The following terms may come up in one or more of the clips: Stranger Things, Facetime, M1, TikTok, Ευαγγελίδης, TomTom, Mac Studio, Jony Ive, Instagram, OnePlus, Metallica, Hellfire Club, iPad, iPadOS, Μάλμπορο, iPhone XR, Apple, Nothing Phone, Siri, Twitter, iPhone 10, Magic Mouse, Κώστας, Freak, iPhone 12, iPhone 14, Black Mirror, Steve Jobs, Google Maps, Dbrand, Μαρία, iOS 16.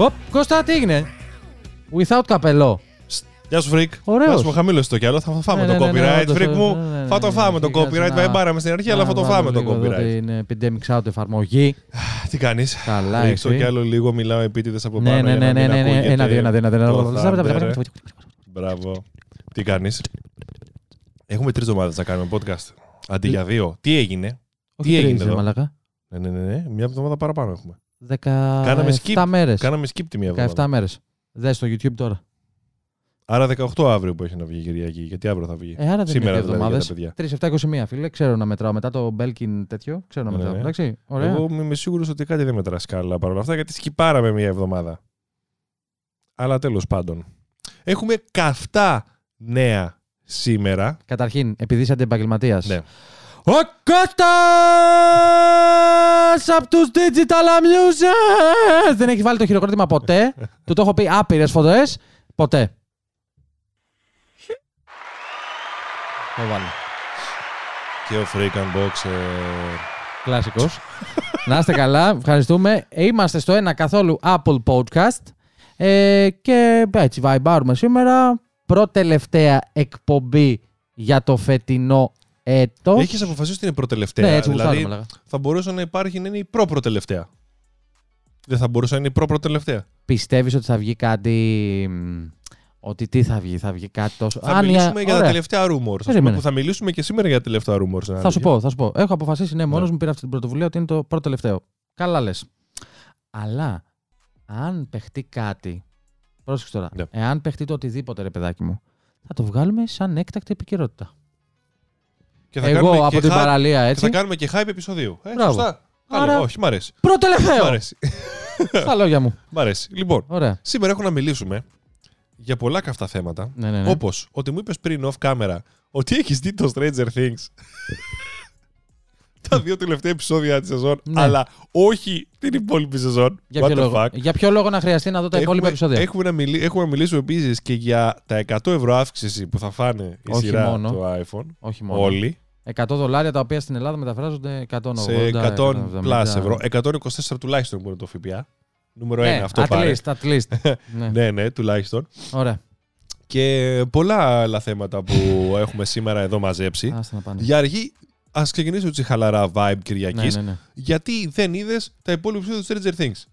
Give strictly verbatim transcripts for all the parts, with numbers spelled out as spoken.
Ωπ, Κώστα, τι έγινε. Without καπελό. Γεια σου, Φρικ. Ωραίος. Μου χαμήλωσε το κι άλλο. Θα φάμε το copyright. Φρικ μου, θα το φάμε το copyright. Δεν πάραμε στην αρχή, αλλά θα το φάμε το copyright. Είναι Pandemic Out εφαρμογή. Τι κάνεις. Καλά, ρίξω κι άλλο λίγο, μιλάω επίτηδες από πάνω. Ναι, ναι, ναι. Ένα, ένα, ένα. Μπράβο. Τι κάνεις. Έχουμε τρεις εβδομάδες να κάνουμε podcast. Αντί για δύο. Τι έγινε. Τι έγινε. Ναι, ναι, ναι. Μια εβδομάδα παραπάνω έχουμε. Κάναμε skip τη μία εβδομάδα. δεκαεπτά μέρες. Δες στο YouTube τώρα. Άρα δεκαοκτώ αύριο που έχει να βγει η Κυριακή, γιατί αύριο θα βγει. Ε, άρα σήμερα δεν είναι παιδιά. τρεις, επτά, είκοσι μία, φίλε. Ξέρω να μετράω μετά το Belkin τέτοιο. Ξέρω να ναι, μετράω. Ναι. Εντάξει, ωραία. Εγώ είμαι σίγουρος ότι κάτι δεν μετράς καλά παρόλα αυτά, γιατί σκυπάραμε μία εβδομάδα. Αλλά τέλος πάντων. Έχουμε καυτά νέα σήμερα. Καταρχήν, επειδή είσαι αντιεπαγγελματίας. Ναι. Ο Κώστας από τους Digital Amuses δεν έχει βάλει το χειροκρότημα ποτέ. Του το έχω πει άπειρες φορές. Ποτέ. Το βάλω. Και ο Freak Unboxer. Κλασικός. Να είστε καλά, ευχαριστούμε. Είμαστε στο ένα καθόλου Apple Podcast ε, και έτσι βαϊμπάρουμε σήμερα. Προτελευταία εκπομπή για το φετινό έτος. Έχεις αποφασίσει ότι είναι προτελευταία. Ναι, έτσι δηλαδή, μου θα μπορούσε να υπάρχει να είναι η προ-προτελευταία. Δεν θα μπορούσε να είναι η προ-προτελευταία. Πιστεύεις ότι θα βγει κάτι... Ότι τι θα βγει, θα βγει κάτι τόσο. Θα Ά, μιλήσουμε ωραία. Για τα τελευταία rumors. Ας πούμε, που θα μιλήσουμε και σήμερα για τα τελευταία rumors. Θα αλήθεια. Σου πω, θα σου πω. Έχω αποφασίσει, ναι, μόνος ναι. μου πήρα αυτή την πρωτοβουλία ότι είναι το πρώτο τελευταίο. Καλά λες. Αλλά, αν παιχτεί κάτι. Πρόσεξε τώρα. Ναι. Εάν παιχτεί το οτιδήποτε, ρε παιδάκι μου, θα το βγάλουμε σαν έκτακτη επικαιρότητα. Και θα Εγώ από την χα... παραλία έτσι. Και θα κάνουμε και hype επεισοδίου. Ε, σωστά. Άρα... Όχι, μ' αρέσει. Προτελευταίο. Μ' αρέσει. Στα λόγια μου. Μ' αρέσει. Λοιπόν, ωραία. Σήμερα έχω να μιλήσουμε. Για πολλά καυτά θέματα, ναι, ναι, ναι. Όπως ότι μου είπες πριν off camera ότι έχεις δει το Stranger Things τα δύο τελευταία επεισόδια της σεζόν, ναι. αλλά όχι την υπόλοιπη σεζόν. Για ποιο, λόγο. για ποιο λόγο να χρειαστεί να δω τα έχουμε, υπόλοιπα επεισόδια. Έχουμε να, μιλ, έχουμε να μιλήσουμε επίσης και για τα εκατό ευρώ αύξηση που θα φάνε η όχι σειρά μόνο, του iPhone. Όχι μόνο. Όλοι. εκατό δολάρια τα οποία στην Ελλάδα μεταφράζονται εκατόν ογδόντα. Σε εκατό πλας ευρώ. εκατόν είκοσι τέσσερα τουλάχιστον μπορεί το ΦΠΑ. Νούμερο ναι, ένα, αυτό at πάρε. Least, at least. ναι. ναι, ναι, τουλάχιστον. Ωραία. Και πολλά άλλα θέματα που έχουμε σήμερα εδώ μαζέψει. Για αργή, ας ξεκινήσουμε τη χαλαρά vibe Κυριακής. Ναι, ναι, ναι. Γιατί δεν είδες τα υπόλοιπα επεισόδια του Stranger Things.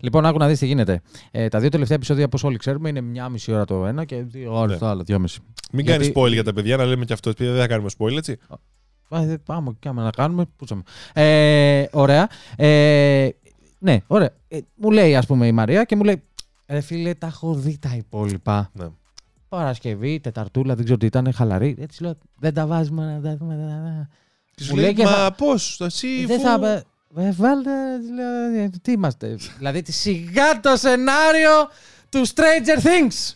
Λοιπόν, άκου να δεις τι γίνεται. Ε, τα δύο τελευταία επεισόδια, όπως όλοι ξέρουμε, είναι μία μισή ώρα το ένα και δύο ώρες ναι. το άλλο. Δυόμιση. Μην γιατί... κάνεις spoil για τα παιδιά, να λέμε και αυτό. Δεν θα κάνουμε spoil, έτσι. Πάμε, πάμε να κάνουμε. Πούσαμε. Ε, ωραία. Ε, Ναι, ωραία. Ε, μου λέει, ας πούμε, η Μαρία και μου λέει: ρε φίλε, τα έχω δει τα υπόλοιπα. Ναι. Παρασκευή, Τεταρτούλα, δεν ξέρω τι ήταν, χαλαρή. Έτσι λέω: δεν τα βάζεις, μα τα δούμε. Μου λέει: μα θα... πώς, εσύ. Δεν φου... θα. Ε, βάλτε. Λέω, τι είμαστε. δηλαδή, τη σιγά το σενάριο του Stranger Things.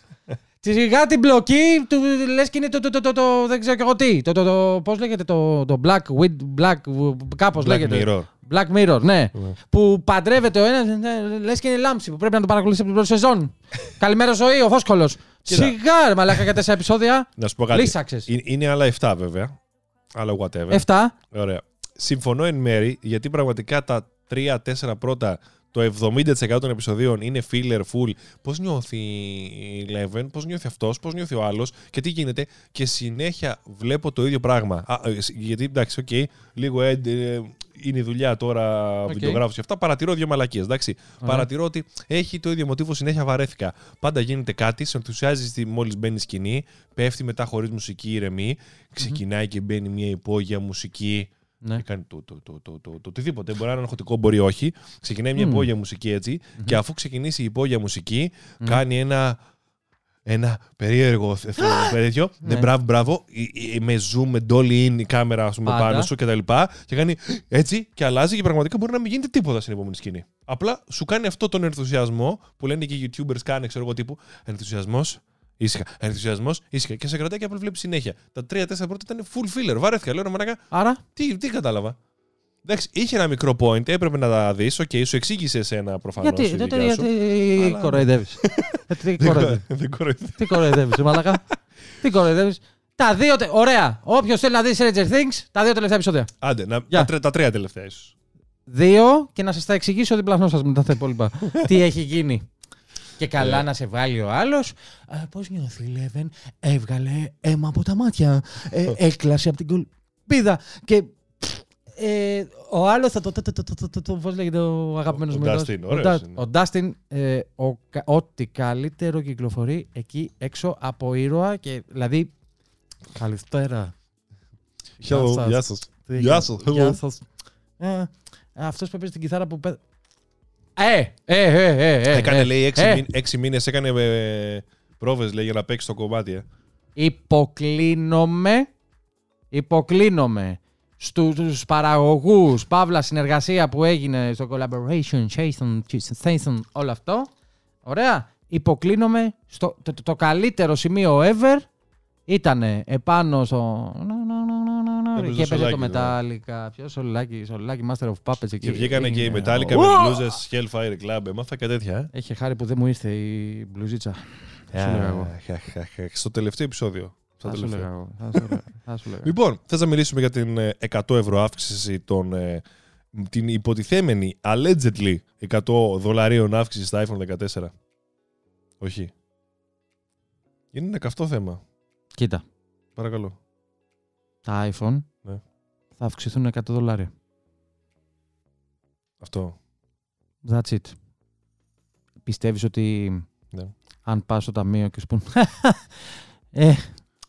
Τη σιγά την μπλοκή του. Λες και είναι το. το, το, το, το δεν ξέρω κι εγώ τι. Το, το, το, πώς λέγεται το, το Black Widow. Black, κάπως Black λέγεται. Mirror. Black Mirror, ναι. Mm. Που παντρεύεται ο ένας, λες και είναι λάμψη που πρέπει να το παρακολουθήσει από την πρώτη σεζόν. Καλημέρα, ζωή, ο Φόσκολος. Σιγά, ρε μαλάκα, για τέσσερα επεισόδια. Να σου πω κάτι. Λύσαξες. Είναι άλλα επτά, βέβαια. Αλλά whatever. επτά. Ωραία. Συμφωνώ εν μέρη, γιατί πραγματικά τα τρία τέσσερα πρώτα, το εβδομήντα τοις εκατό των επεισοδίων είναι filler, full. Πώς νιώθει η Eleven, πώς νιώθει αυτός, πώς νιώθει ο άλλος και τι γίνεται. Και συνέχεια βλέπω το ίδιο πράγμα. Α, γιατί εντάξει, οκ, okay, λίγο. Ε, ε, είναι η δουλειά τώρα, okay. βιντεογράφος και αυτά. Παρατηρώ δύο μαλακίες, εντάξει. Mm. Παρατηρώ ότι έχει το ίδιο μοτίβο, συνέχεια βαρέθηκα. Πάντα γίνεται κάτι, σε ενθουσιάζει μόλις μπαίνει σκηνή, πέφτει μετά χωρίς μουσική, ηρεμή, ξεκινάει mm-hmm. και μπαίνει μια υπόγεια μουσική. Ναι. Και κάνει το, το, το, το, το, το, το οτιδήποτε. Μπορεί να είναι ναρκωτικό, μπορεί όχι. Ξεκινάει μια mm. υπόγεια μουσική έτσι, mm-hmm. και αφού ξεκινήσει η υπόγεια μουσική, mm. κάνει ένα. Ένα περίεργο τέτοιο. Ναι, μπράβο, μπράβο. Με zoom, με dolly in η κάμερα, ας πούμε, πάνω σου κτλ. Και, και κάνει έτσι και αλλάζει και πραγματικά μπορεί να μην γίνεται τίποτα στην επόμενη σκηνή. Απλά σου κάνει αυτό τον ενθουσιασμό που λένε και οι YouTubers κάνουν, ξέρω εγώ τύπου. Ενθουσιασμός, ήσυχα. Ενθουσιασμός, ήσυχα. Και σε κρατάει και απλά βλέπει συνέχεια. Τα τρία τέσσερα πρώτα ήταν full filler. Βαρέθηκα, λέω, μαράκα. Άρα. Τι, τι κατάλαβα. Εντάξει, είχε ένα μικρό point, έπρεπε να τα δεις. Οκ, okay, σου εξήγησε εσένα προφανώς. Γιατί, δεν αλλά... κοροϊδεύεις. Τι κοροϊδεύεις, μαλάκα. Τι κοροϊδεύεις. Τα δύο. Τε... Ωραία. Όποιος θέλει να δει Stranger Things, τα δύο τελευταία επεισόδια. Άντε, να... yeah. τα, τα τρία τελευταία ίσως. Δύο και να σας τα εξηγήσω διπλανό σας μετά τα υπόλοιπα. Τι έχει γίνει. Και καλά ε. να σε βγάλει ο άλλος. Πώς νιώθει, Λέβεν? Έβγαλε αίμα από τα μάτια. Ε, έκλασε από την κολπίδα. Και ε, ο άλλος θα το. Πώς λέγεται ο αγαπημένος μου? Ο Ντάστιν. Ό,τι καλύτερο κυκλοφορεί εκεί έξω από ήρωα. Και δηλαδή. Καλησπέρα. Γεια σας. Γεια σας. Αυτός που έπαιζε την κιθάρα που πέτα... Ε, ε, ε, ε, ε. Έκανε, λέει, έξι μήνες έκανε πρόβες, λέει, για να παίξει το κομμάτι. Υποκλίνομαι, υποκλίνομαι στους παραγωγούς, παύλα συνεργασία που έγινε στο collaboration, station, όλο αυτό. Ωραία. Υποκλίνομαι στο το καλύτερο σημείο ever. Ήτανε επάνω στο... Και έπαιζε το Metallica. Ποιο σολάκι, σολάκι, Master of Puppets. Και βγήκανε και η Metallica με μπλούζες Hellfire Club. Έμαθα και τέτοια. Έχει χάρη που δεν μου ήρθε η μπλουζίτσα. Στο τελευταίο επεισόδιο. Θα σου λέγα εγώ. Λοιπόν, θες να μιλήσουμε για την εκατό ευρώ αύξηση των... την υποτιθέμενη, allegedly, εκατό δολαρίων αύξηση στα άιφον δεκατέσσερα. Όχι. Είναι ένα καυτό θέμα. Κοίτα. Παρακαλώ. Τα iPhone ναι. θα αυξηθούν εκατό δολάρια. Αυτό. That's it. Πιστεύεις ότι ναι. αν πας στο ταμείο και σου πούν ε,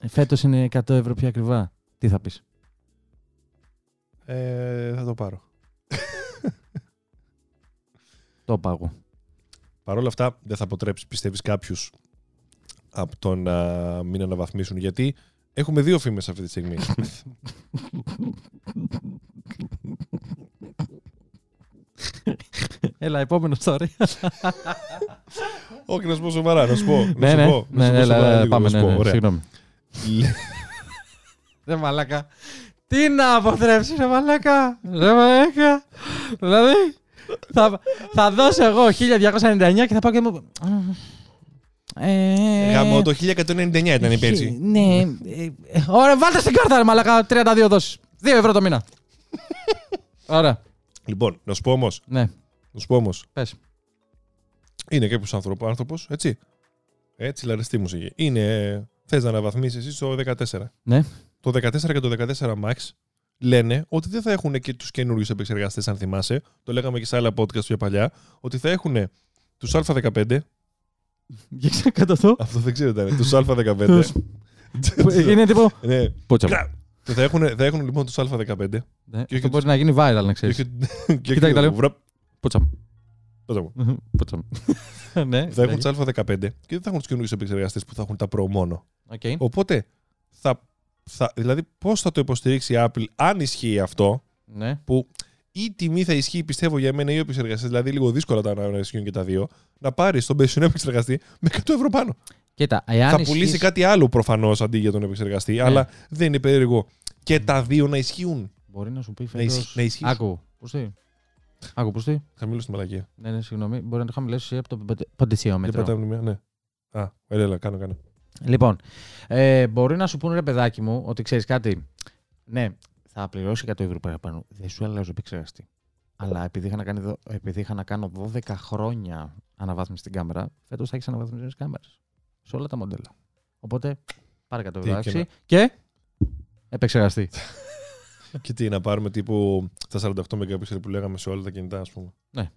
φέτος είναι εκατό ευρώ πιο ακριβά, τι θα πεις? Ε, θα το πάρω. Το πάγω. Παρ' όλα αυτά δεν θα αποτρέψει, πιστεύεις, κάποιους από το να μην αναβαθμίσουν, γιατί έχουμε δύο φήμες αυτή τη στιγμή. Έλα, επόμενο story. Όχι, να σου πω σοβαρά, να σου πω. Ναι, ναι, ναι, έλα, πάμε, συγγνώμη. Ρε μαλάκα, τι να αποτρέψεις, ρε μαλάκα, ρε μαλάκα, δηλαδή, θα δώσω εγώ χίλια διακόσια ενενήντα εννιά και θα πάω και μου... Ε... Γαμώ, το χίλια εκατόν ενενήντα εννιά ήταν η πέρσι. Ναι. Ωραία, βάλτε στην κάρτα, ρε μαλακά, τριάντα δύο δόσεις. δύο ευρώ το μήνα. Ωραία. Λοιπόν, να σου πω όμως. Ναι. Να σου πω όμως. Πες. Είναι κάποιος άνθρωπος, έτσι. Έτσι, λαριστή μουσική. Είναι. Θες να αναβαθμίσεις εσύ το δεκατέσσερα. Ναι. Το δεκατέσσερα και το δεκατέσσερα Max λένε ότι δεν θα έχουν και τους καινούριους επεξεργαστές, αν θυμάσαι. Το λέγαμε και σε άλλα podcast πιο παλιά. Ότι θα έχουν τους έι δεκαπέντε. Για ξανακάτω αυτό. Αυτό δεν ξέρω, ήταν. Τους έι δεκαπέντε. Είναι τύπο. Πότσα. Θα έχουν λοιπόν τους έι δεκαπέντε. Αυτό μπορεί να γίνει viral, να ξέρεις. Κοίτα, κοίτα λίγο. Πότσα. Πότσα. Θα έχουν τους έι δεκαπέντε και δεν θα έχουν τους καινούργιους επεξεργαστές που θα έχουν τα Pro μόνο. Οπότε, δηλαδή πώς θα το υποστηρίξει η Apple, αν ισχύει αυτό, που η τιμή θα ισχύει, πιστεύω, για μένα ή ο επεξεργαστής, δηλαδή λίγο δύσκολα τα να ισχύουν και τα δύο, να πάρεις τον περσινό επεξεργαστή με εκατό ευρώ πάνω. Κοίτα, εάν θα ισχύς... πουλήσει κάτι άλλο προφανώς αντί για τον επεξεργαστή, ναι. αλλά δεν είναι περίεργο και τα δύο να ισχύουν. Μπορεί να σου πει φέτος. Να ισχύει. Άκου, πώς τι. Άκου, πώς τι. Χαμηλώσει την μαλακία. Ναι, ναι, συγγνώμη. Μπορεί να το χαμηλώσει από το πεντησιόμετρο. Ναι. Α, έλα, κάνω, κάνω. Λοιπόν, ε, μπορεί να σου πούνε, ρε παιδάκι μου, ότι ξέρεις κάτι. Ναι. Θα πληρώσει εκατό ευρώ παραπάνω. Δεν σου αλλάζω επεξεργαστή. Αλλά επειδή είχα, να κάνει, επειδή είχα να κάνω δώδεκα χρόνια αναβάθμιση στην κάμερα, φέτος θα έχεις αναβαθμισμένες κάμερες. Σε όλα τα μοντέλα. Οπότε πάρε εκατό ευρώ και, και επεξεργαστή. Και τι, να πάρουμε τύπου τα σαράντα οκτώ μεγαπίξελ που λέγαμε σε όλα τα κινητά, ας πούμε. Ναι.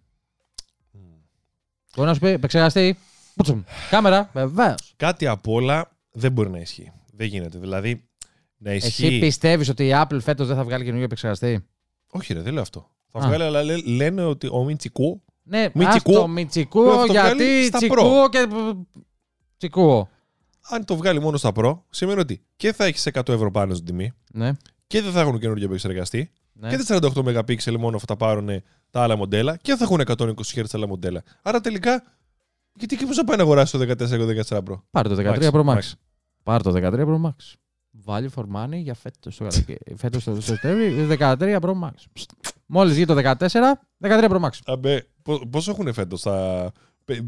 Mm. Μπορεί να σου πει επεξεργαστή. Κάμερα, βεβαίως. Κάτι απ' όλα δεν μπορεί να ισχύει. Δεν γίνεται. Δηλαδή. Εσύ πιστεύεις ότι η Apple φέτος δεν θα βγάλει καινούργιο επεξεργαστή? Όχι, ρε, δεν λέω αυτό. Θα βγάλει, αλλά λέ, λένε ότι ο Μιτσικού. Ναι, Μιτσικού. Μιτσικού, γιατί τσικούω και. Τσικούω. Αν το βγάλει μόνο στα Pro, σημαίνει ότι και θα έχεις εκατό ευρώ πάνω στην τιμή. Ναι. Και δεν θα έχουν καινούργιο επεξεργαστή. Ναι. Και τα σαράντα οκτώ μεγαπίξελ μόνο θα πάρουν τα άλλα μοντέλα. Και θα έχουν εκατόν είκοσι χερτζ τα άλλα μοντέλα. Άρα τελικά. Γιατί και πώ θα πάει να αγοράσει το δεκατέσσερα και το δεκατέσσερα Pro. Πάρε το δεκατρία Pro Max. Πάρε το δεκατρία Pro Max. Value for money για φέτος. Φέτος το Σεπτέμβρη, δεκατρία Pro Max. Μόλις βγει το δεκατέσσερα, δεκατρία Pro Max. Αμπέ, πόσο έχουν φέτος? Θα...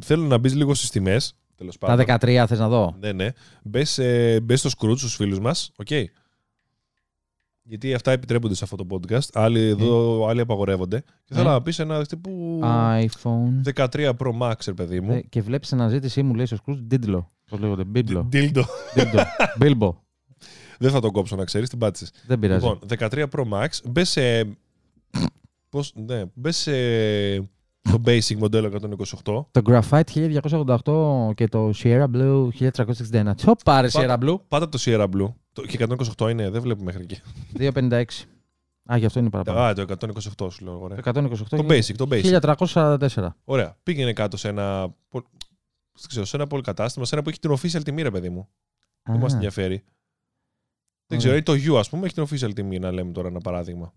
Θέλω να μπεις λίγο στις τιμές. Τέλος πάντων. Τα δεκατρία θες να δω. Ναι, ναι. Μπες, ε, μπες στο Scrooge στους φίλους μας. Οκ. Okay. Γιατί αυτά επιτρέπονται σε αυτό το podcast. Άλλοι εδώ, άλλοι απαγορεύονται. Και θέλω να πεις ένα τύπου iPhone δεκατρία Pro Max, ρε παιδί μου. Και βλέπεις αναζήτησή μου, λέει στο Scrooge, Dildo. Το λέγονται. Dildo. Dildo. Δεν θα τον κόψω, να ξέρεις, την πάτησες. Δεν πειράζει. Λοιπόν, δεκατρία Pro Max, μπες σε. Πώς, ναι, μπες σε. Το Basic μοντέλο εκατόν είκοσι οκτώ. Το Graphite χίλια διακόσια ογδόντα οκτώ και το Sierra Blue χίλια τριακόσια εξήντα ένα. Τι πάρε Sierra Blue. Πάτα το Sierra Blue. Το, και εκατόν είκοσι οκτώ είναι, δεν βλέπουμε μέχρι εκεί. δύο πενήντα έξι. Α, γι' αυτό είναι παραπάνω. Α, το εκατόν είκοσι οκτώ σου λέω. Ωραία. Το, εκατόν είκοσι οκτώ το Basic, το Basic. χίλια τριακόσια σαράντα τέσσερα. Ωραία. Πήγαινε κάτω σε ένα. Ξέρω, σε ένα πολυκατάστημα, σε ένα που έχει την official τιμή, ρε παιδί μου. Α, δεν μας ενδιαφέρει. Δεν ξέρω, ή το U, ας πούμε, έχει την official τιμή, να λέμε τώρα ένα παράδειγμα.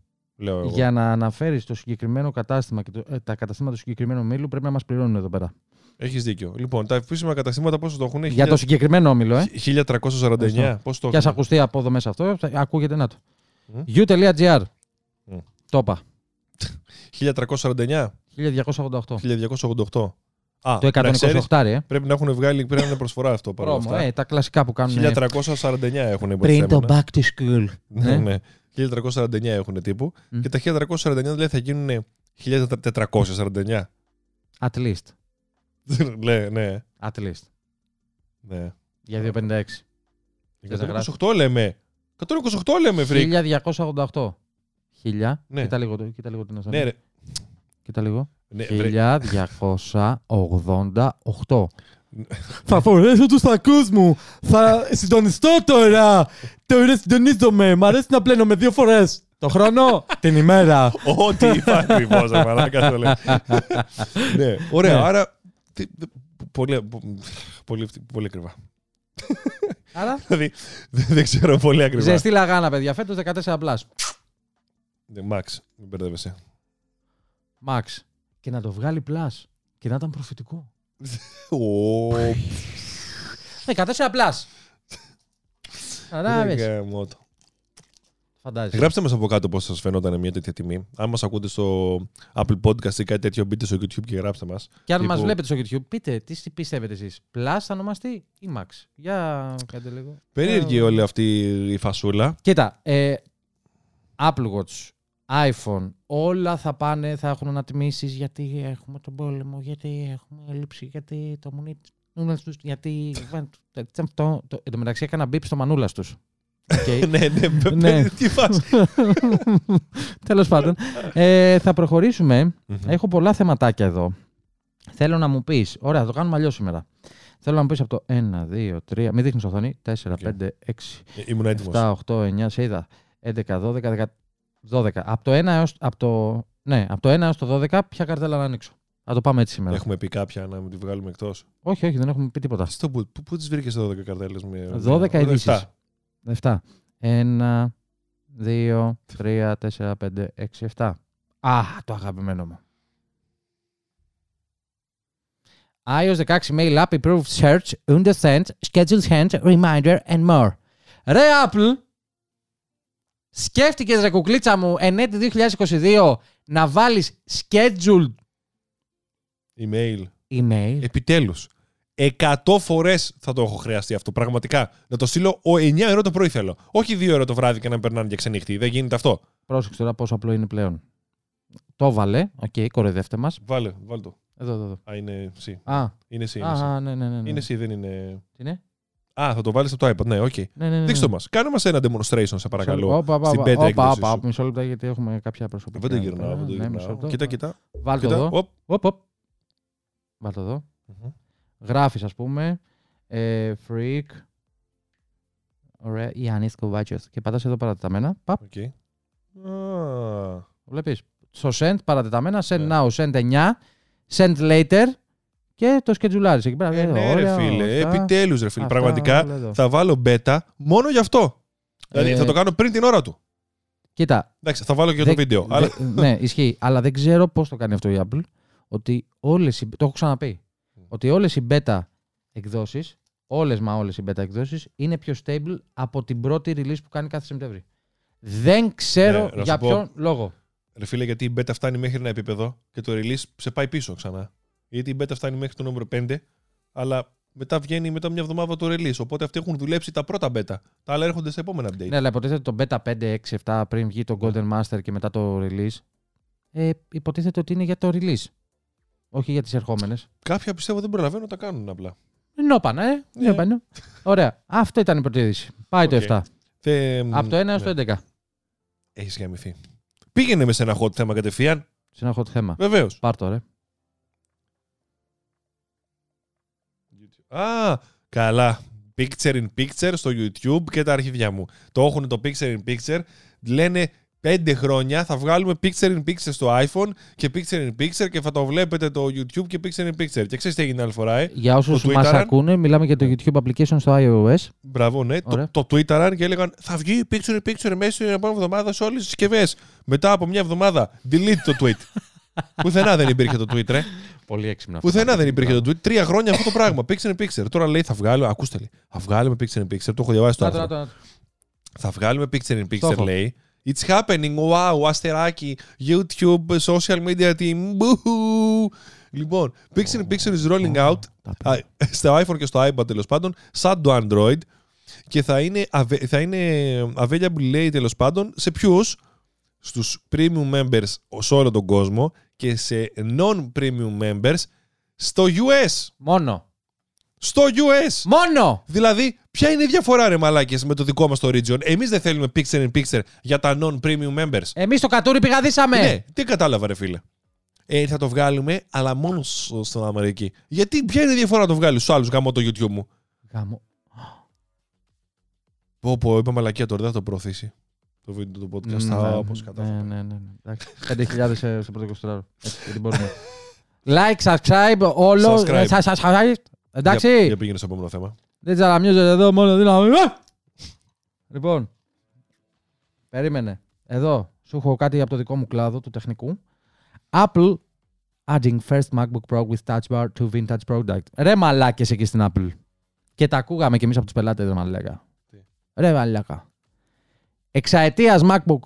Για να αναφέρεις το συγκεκριμένο κατάστημα και το, ε, τα καταστήματα του συγκεκριμένου μήλου πρέπει να μας πληρώνουν εδώ πέρα. Έχεις δίκιο. Λοιπόν, τα επίσημα καταστήματα πόσο το έχουν. Για χίλια... το συγκεκριμένο όμιλο, ε. χίλια τριακόσια σαράντα εννιά. Πώς το. Και ας ακουστεί από εδώ μέσα αυτό, ακούγεται να το. Mm. γιου τελεία τζι αρ. Mm. Το είπα. χίλια τριακόσια σαράντα εννιά. χίλια διακόσια ογδόντα οκτώ. Α, το εκατόν είκοσι οκτώ, ξέρεις, ε. Πρέπει να έχουν βγάλει, πρέπει να είναι προσφορά αυτό παρόλα αυτά. Ε, τα κλασικά που κάνουν. χίλια τριακόσια σαράντα εννιά έχουν. Πριν το back to school. Ναι, ναι. χίλια τριακόσια σαράντα εννιά έχουν τύπου. Mm. Και τα χίλια τριακόσια σαράντα εννιά δηλαδή θα γίνουν χίλια τετρακόσια σαράντα εννιά. At least. Ναι, ναι. At least. Ναι. Για δύο πενήντα έξι. εκατόν είκοσι οκτώ λέμε. εκατόν είκοσι οκτώ λέμε, φρικ. χίλια διακόσια ογδόντα οκτώ. χίλια. Ναι. Κοίτα λίγο, κοίτα λίγο την οθόνη. Ναι, ρε. Κοίτα λίγο. Ναι, χίλια διακόσια ογδόντα οκτώ. Θα φορέσω τους σακούς μου. Θα συντονιστώ τώρα. Τώρα συντονίζομαι. Μ' αρέσει να πλένω με δύο φορές το χρόνο, την ημέρα. Ό,τι υπάρχει πόσα μαλάκα το λέω. Ναι, ωραία, άρα πολύ ακριβά. Άρα δηλαδή δεν ξέρω, πολύ ακριβά. Ζεστή λαγάνα, παιδιά, φέτος δεκατέσσερα πλας. Μαξ, μην μπερδεύεσαι. Μαξ, και να το βγάλει πλας και να ήταν προφητικό. δεκατέσσερα πλας. Γράψτε μας από κάτω πώς σας φαινόταν μια τέτοια τιμή. Αν μας ακούτε στο Apple Podcast ή κάτι τέτοιο, μπείτε στο YouTube και γράψτε μας. Και αν τύπου... μας βλέπετε στο YouTube, πείτε τι πιστεύετε εσείς. Plus θα ονομαστεί ή Max. Για κάντε λίγο. Περίεργη όλη αυτή η φασούλα. Κοίτα, ε, Apple Watch, iPhone, όλα θα πάνε, θα έχουν ανατιμήσεις, γιατί έχουμε τον πόλεμο, γιατί έχουμε έλλειψη, γιατί το μουνί... Γιατί. Εν τω μεταξύ έκανα μπίπ στο μανούλα του. Ναι, ναι, τι φάση. Τέλος πάντων. Θα προχωρήσουμε. Έχω πολλά θεματάκια εδώ. Θέλω να μου πεις. Ωραία, θα το κάνουμε αλλιώς σήμερα. Θέλω να μου πεις από το ένα, δύο, τρία. Μην δείχνεις οθόνη. τέσσερα, πέντε, έξι, επτά, οκτώ, εννιά. Σε είδα. έντεκα, δώδεκα, δώδεκα. Από το ένα έως το δώδεκα, ποια καρτέλα να ανοίξω. Θα το πάμε έτσι σήμερα. Έχουμε πει κάποια να τη βγάλουμε εκτός. Όχι, όχι, δεν έχουμε πει τίποτα. Πού τις βρήκες δώδεκα καρτέλες με. δώδεκα ειδήσεις. επτά. ένα, δύο, τρία, τέσσερα, πέντε, έξι, επτά. Α, το αγαπημένο μου. iOS δεκαέξι Mail App Improved Search, Understand, Scheduled Hand, Reminder and More. Ρε Apple! Σκέφτηκες, ρε κουκλίτσα μου, εν έτη δύο χιλιάδες είκοσι δύο να βάλεις Scheduled Email. Email. Επιτέλους. Εκατό φορές θα το έχω χρειαστεί αυτό. Πραγματικά. Να το στείλω εννιά ώρα το πρωί θέλω. Όχι δύο ώρα το βράδυ και να περνάνε για ξενύχτη. Δεν γίνεται αυτό. Πρόσεξε τώρα πόσο απλό είναι πλέον. Το βάλε. Οκ, okay, κοροϊδεύτε μας. Βάλε, βάλε το. Εδώ, εδώ, εδώ. Α, είναι C. Α, είναι C. Α, ναι, ναι, ναι, ναι. Είναι C, δεν είναι. Τι είναι? Α, θα το βάλεις από το iPad. Ναι, οκ. Okay. Ναι, ναι, ναι. Δείξτε μας. Κάνε μας ένα demonstration, σε παρακαλώ. Όπα, όπα, μισό λεπτά, γιατί έχουμε κάποια προσωπικά. Δεν το γυρνάω, δεν το γυρνάω. Κοίτα, κοίτα. Βάλτε εδώ. Βάλτε εδώ. Γράφεις, ας πούμε, ε, freak, ωραία, Ιάννης Κοβάτσιος. Και πατάς εδώ παρατεταμένα, παπ. Okay. Ah. Βλέπεις, στο send παρατεταμένα, send yeah. now, send εννιά, send later και το σκετζουλάρεις. Εκεί πέρα, ε, εδώ, ναι, ωραία, ρε φίλε, αυτά. Επιτέλους ρε φίλε, αυτά, πραγματικά όλα, θα βάλω beta μόνο γι' αυτό. Δηλαδή ε... θα το κάνω πριν την ώρα του. Κοίτα. Εντάξει, θα βάλω και δε, το βίντεο. Δε, αλλά... ναι, ισχύει, αλλά δεν ξέρω πώς το κάνει αυτό η Apple, ότι όλες, το έχω ξαναπεί. Ότι όλες οι beta εκδόσεις, όλες μα όλες οι beta εκδόσεις, είναι πιο stable από την πρώτη release που κάνει κάθε Σεπτέμβρη. Δεν ξέρω ναι, για ποιον πω, λόγο. Ρε φίλε, γιατί η beta φτάνει μέχρι ένα επίπεδο και το release σε πάει πίσω ξανά. Γιατί η beta φτάνει μέχρι το νούμερο πέντε, αλλά Μετά βγαίνει μετά μια εβδομάδα το release. Οπότε αυτοί έχουν δουλέψει τα πρώτα beta. Τα άλλα έρχονται σε επόμενα update. Ναι, αλλά υποτίθεται το beta πέντε, έξι, επτά πριν βγει το Golden Master και μετά το release. Ε, υποτίθεται ότι είναι για το release. Όχι για τις ερχόμενες. Κάποια πιστεύω δεν προλαβαίνουν να τα κάνουν απλά. Νόπανα, ε. Yeah. Νόπανα. Ωραία. Αυτό ήταν η πρωτοείδηση. Πάει okay. το επτά. The... Από το ένα yeah. στο έντεκα. Έχεις γαμηθεί. Πήγαινε με σε ένα hot θέμα κατευθείαν. Σε ένα hot θέμα. Βεβαίως. Πάρ' το, ρε. Α, καλά. Picture in picture στο YouTube και τα αρχιδιά μου. Το έχουν το picture in picture. Λένε πέντε χρόνια θα βγάλουμε picture in picture στο iPhone και picture in picture και θα το βλέπετε το YouTube και picture in picture. Και ξέρεις τι έγινε άλλη φορά, ε? Για όσους μας ακούνε, μιλάμε για το YouTube application στο iOS. Μπράβο, ναι. Το, το Twitteran και έλεγαν θα βγει picture in picture μέσα στην επόμενη εβδομάδα σε όλες τις συσκευές. Μετά από μια εβδομάδα, delete το tweet. Πουθενά δεν υπήρχε το Twitter. Ε. Πολύ έξυπνα. Πουθενά δεν υπήρχε το Twitter. Τρία χρόνια αυτό το πράγμα. Pixel in Pixel. Τώρα λέει θα βγάλω. Ακούστε λέει. Θα βγάλουμε Pixel in Pixel. Το έχω διαβάσει τώρα. Θα βγάλουμε Pixel in Pixel λέει. It's happening. Wow. Αστεράκι. YouTube. Social media team. Λοιπόν. Pixel in Pixel is rolling out. Στο iPhone και στο iPad τέλος πάντων. Σαν το Android. Και θα είναι available λέει τέλος πάντων. Σε ποιους? Στους premium members σε όλο τον κόσμο και σε non-premium members στο γιου ες. Μόνο. Στο γιου ες. Μόνο. Δηλαδή, ποια είναι η διαφορά, ρε μαλάκες, με το δικό μας το region. Εμείς δεν θέλουμε picture in picture για τα non-premium members. Εμείς το κατούρι πηγαδίσαμε. Ναι, τι κατάλαβα, ρε φίλε. Ε, θα το βγάλουμε, αλλά μόνο στον Αμερική. Γιατί, ποια είναι η διαφορά να το βγάλεις στους άλλους, γαμώ το YouTube μου. Γαμώ. Πω, πω, είπα μαλακία τώρα, δεν θα το προωθήσει. Το βίντεο του podcast, θα όπως κατάφερα. Ναι, ναι, ναι. πέντε χιλιάδες σε πρώτο είκοσι τέσσερα. Like, subscribe, όλο. Subscribe. Εντάξει. Για πήγαινε στο επόμενο θέμα. Digital Amuses εδώ, μόνο δύναμη. Λοιπόν, περίμενε. Εδώ, σου έχω κάτι από το δικό μου κλάδο, του τεχνικού. Apple adding first MacBook Pro with Touch Bar to vintage product. Ρε μαλάκες εκεί στην Apple. Και τα ακούγαμε κι εμείς από τους πελάτες, ρε μαλάκα. Ρε μαλάκα. Εξαετίας MacBook.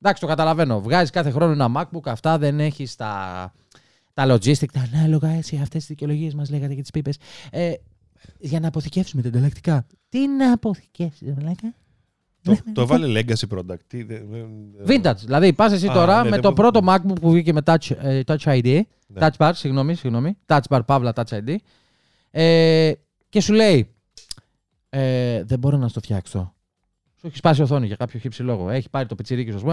Εντάξει, το καταλαβαίνω. Βγάζεις κάθε χρόνο ένα MacBook. Αυτά δεν έχεις τα, τα logistic, τα ανάλογα. Έτσι, αυτές τις δικαιολογίες μας λέγατε και τις πίπες. Ε, για να αποθηκεύσουμε τα ανταλλακτικά. Τι να αποθηκεύσεις, μαλάκα. Το, το βάλε legacy product. Vintage. Δηλαδή, πας εσύ τώρα ah, ναι, με το πρώτο ναι. MacBook που βγήκε με Touch, touch άι ντι. Ναι. Touch Bar, συγγνώμη, συγγνώμη. Touch Bar, Παύλα, Touch άι ντι. Ε, και σου λέει, ε, δεν μπορώ να στο φτιάξω. Έχει σπάσει οθόνη για κάποιο χύψη λόγο. Έχει πάρει το πιτσιρίκι σου.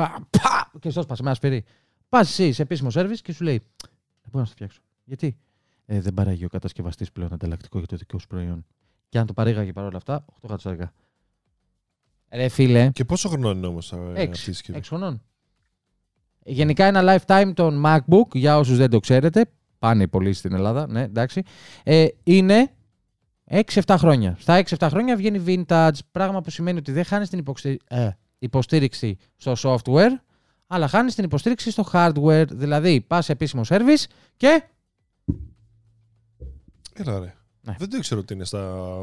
Και στο σπάσε με ένα σφυρί. Πας εσύ σε επίσημο σερβις και σου λέει: δεν μπορώ να σε φτιάξω. Γιατί ε, δεν παράγει ο κατασκευαστής πλέον ανταλλακτικό για το δικό σου προϊόν. Και αν το παρήγαγε παρόλα αυτά, οκτώ κατσάρικα. Ρε φίλε. Και πόσο χρονών είναι όμως αυτή η συσκευή? έξι χρονών. Γενικά ένα lifetime των MacBook, για όσους δεν το ξέρετε, πάνε οι πολλοί στην Ελλάδα, ναι, εντάξει, ε, είναι. έξι επτά χρόνια. Στα έξι επτά χρόνια βγαίνει vintage, πράγμα που σημαίνει ότι δεν χάνεις την υποστήριξη στο software, αλλά χάνεις την υποστήριξη στο hardware. Δηλαδή, πας σε επίσημο service και... Έλα ρε. Ναι. Δεν το ήξερα ότι είναι στα...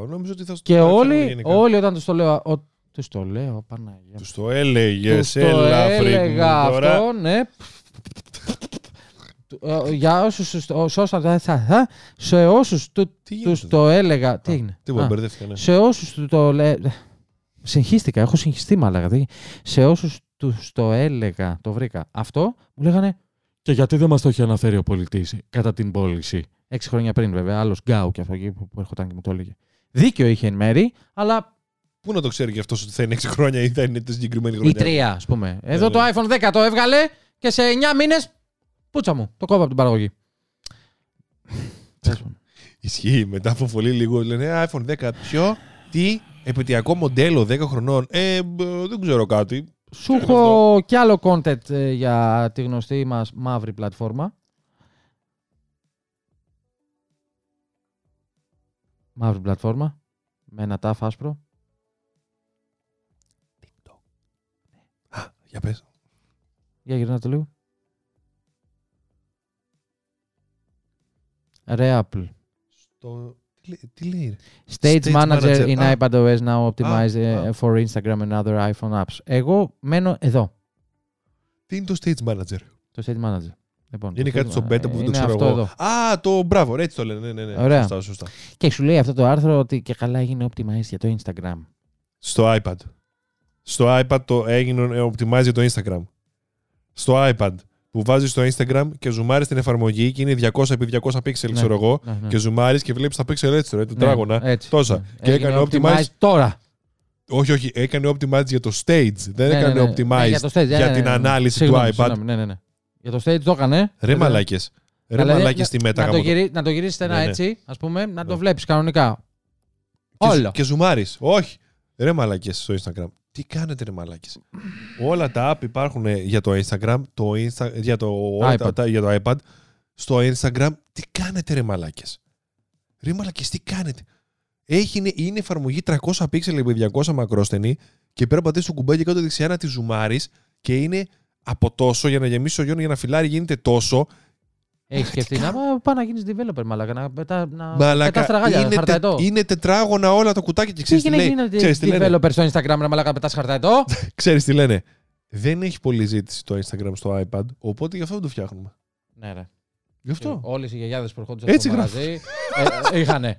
Νόμιζα ότι θα... Και όλοι, όλοι όταν τους το λέω... Ο... Τους το λέω, Παναγία. Τους το έλεγες, έλα έλεγα αυτό, τώρα. Ναι. Για όσους σε όσους τους το έλεγα. Τι έγινε? Σε όσους του το έλεγα. Συγχύστηκα, έχω συγχυστεί μάλλον. Σε όσους τους το έλεγα, το βρήκα αυτό, μου λέγανε και γιατί δεν μας το είχε αναφέρει ο πολιτής κατά την πώληση. Έξι χρόνια πριν βέβαια, άλλος γκάου και αυτό που έρχονταν και μου το έλεγε. Δίκιο είχε εν μέρη, αλλά. Πού να το ξέρει και αυτός ότι θα είναι έξι χρόνια ή θα είναι τη συγκεκριμένη χρονιά. Ή τρία, ας πούμε. Εδώ το άιφον δέκα το έβγαλε και σε εννιά μήνες. Πούτσα μου, το κόβω από την παραγωγή. Ισχύει, μετά από πολύ λίγο λένε iPhone δέκα, ποιο, τι, επαιτειακό μοντέλο δέκα χρονών, ε, δεν ξέρω κάτι. Σου έχω κι άλλο content ε, για τη γνωστή μας μαύρη πλατφόρμα. Μαύρη πλατφόρμα, με ένα τάφ άσπρο. TikTok. Α, για πες. Για γυρνά το λίγο. Ρε Apple. Στο... Τι λέει? Stage, Stage Manager, manager. in ah. iPadOS now optimized ah. uh, for Instagram and other iPhone apps. Εγώ μένω εδώ. Τι είναι το Stage Manager? Το Stage Manager. Λοιπόν, είναι κάτι στο beta που δεν το ξέρω εγώ. Εδώ. Α, το μπράβο, έτσι το λένε. Ναι, ναι, ναι. Ωραία. Σωστά, σωστά. Και σου λέει αυτό το άρθρο ότι και καλά έγινε optimized για το Instagram. Στο iPad. Στο iPad το έγινε optimized για το Instagram. Στο iPad που βάζεις στο Instagram και ζουμάρεις την εφαρμογή και είναι διακόσια επί διακόσια pixel, ξέρω εγώ, ναι, ναι. Και ζουμάρεις και βλέπεις τα pixel έτσι, ρε, του ναι, τράγωνα. Έτσι, τόσα. Ναι. Και έγινε έκανε optimized τώρα. Όχι, όχι, έκανε optimized για το stage. Δεν ναι, έκανε ναι, optimized ναι, για, stage, για ναι, την ναι, ανάλυση ναι, ναι. του iPad. Ναι, ναι, ναι. Για το stage το έκανε. Ρε μαλάκες. Ρε μαλάκες στη μέτα. Να το, γυρί, το γυρίσεις στενά ναι, ναι. έτσι, ας πούμε, να ναι. το βλέπεις κανονικά. Και, όλο. Και ζουμάρεις. Όχι. Ρε μαλάκες στο Instagram. Τι κάνετε ρε μαλάκες. Όλα τα app υπάρχουν για το Instagram, το Insta, για, το, iPad. Τα, για το iPad. Στο Instagram, τι κάνετε ρε μαλάκες. Ρε μαλάκες, τι κάνετε. Έχει, είναι εφαρμογή τριακόσια pixel επί διακόσια μακρόστενη και πέρα πατήσεις το κουμπάκι κάτω δεξιά να τη ζουμάρεις και είναι από τόσο για να γεμίσει ο Γιόνι, για να φυλάρει γίνεται τόσο. Έχει σκεφτεί να πάει να γίνει developer, μαλάκα. Να πετά στραγάλια. Είναι, τε, είναι τετράγωνα όλα τα κουτάκια και ξέρει τι, τι λέει. Είναι developer στο Instagram, να μαλάκα πετά χαρταετό. Ξέρει τι λένε. Δεν έχει πολλή ζήτηση το Instagram στο iPad, οπότε γι' αυτό δεν το φτιάχνουμε. Ναι, ρε. Γι' αυτό. Όλες οι γιαγιάδες που έρχονται στο μαγαζί ε, είχανε.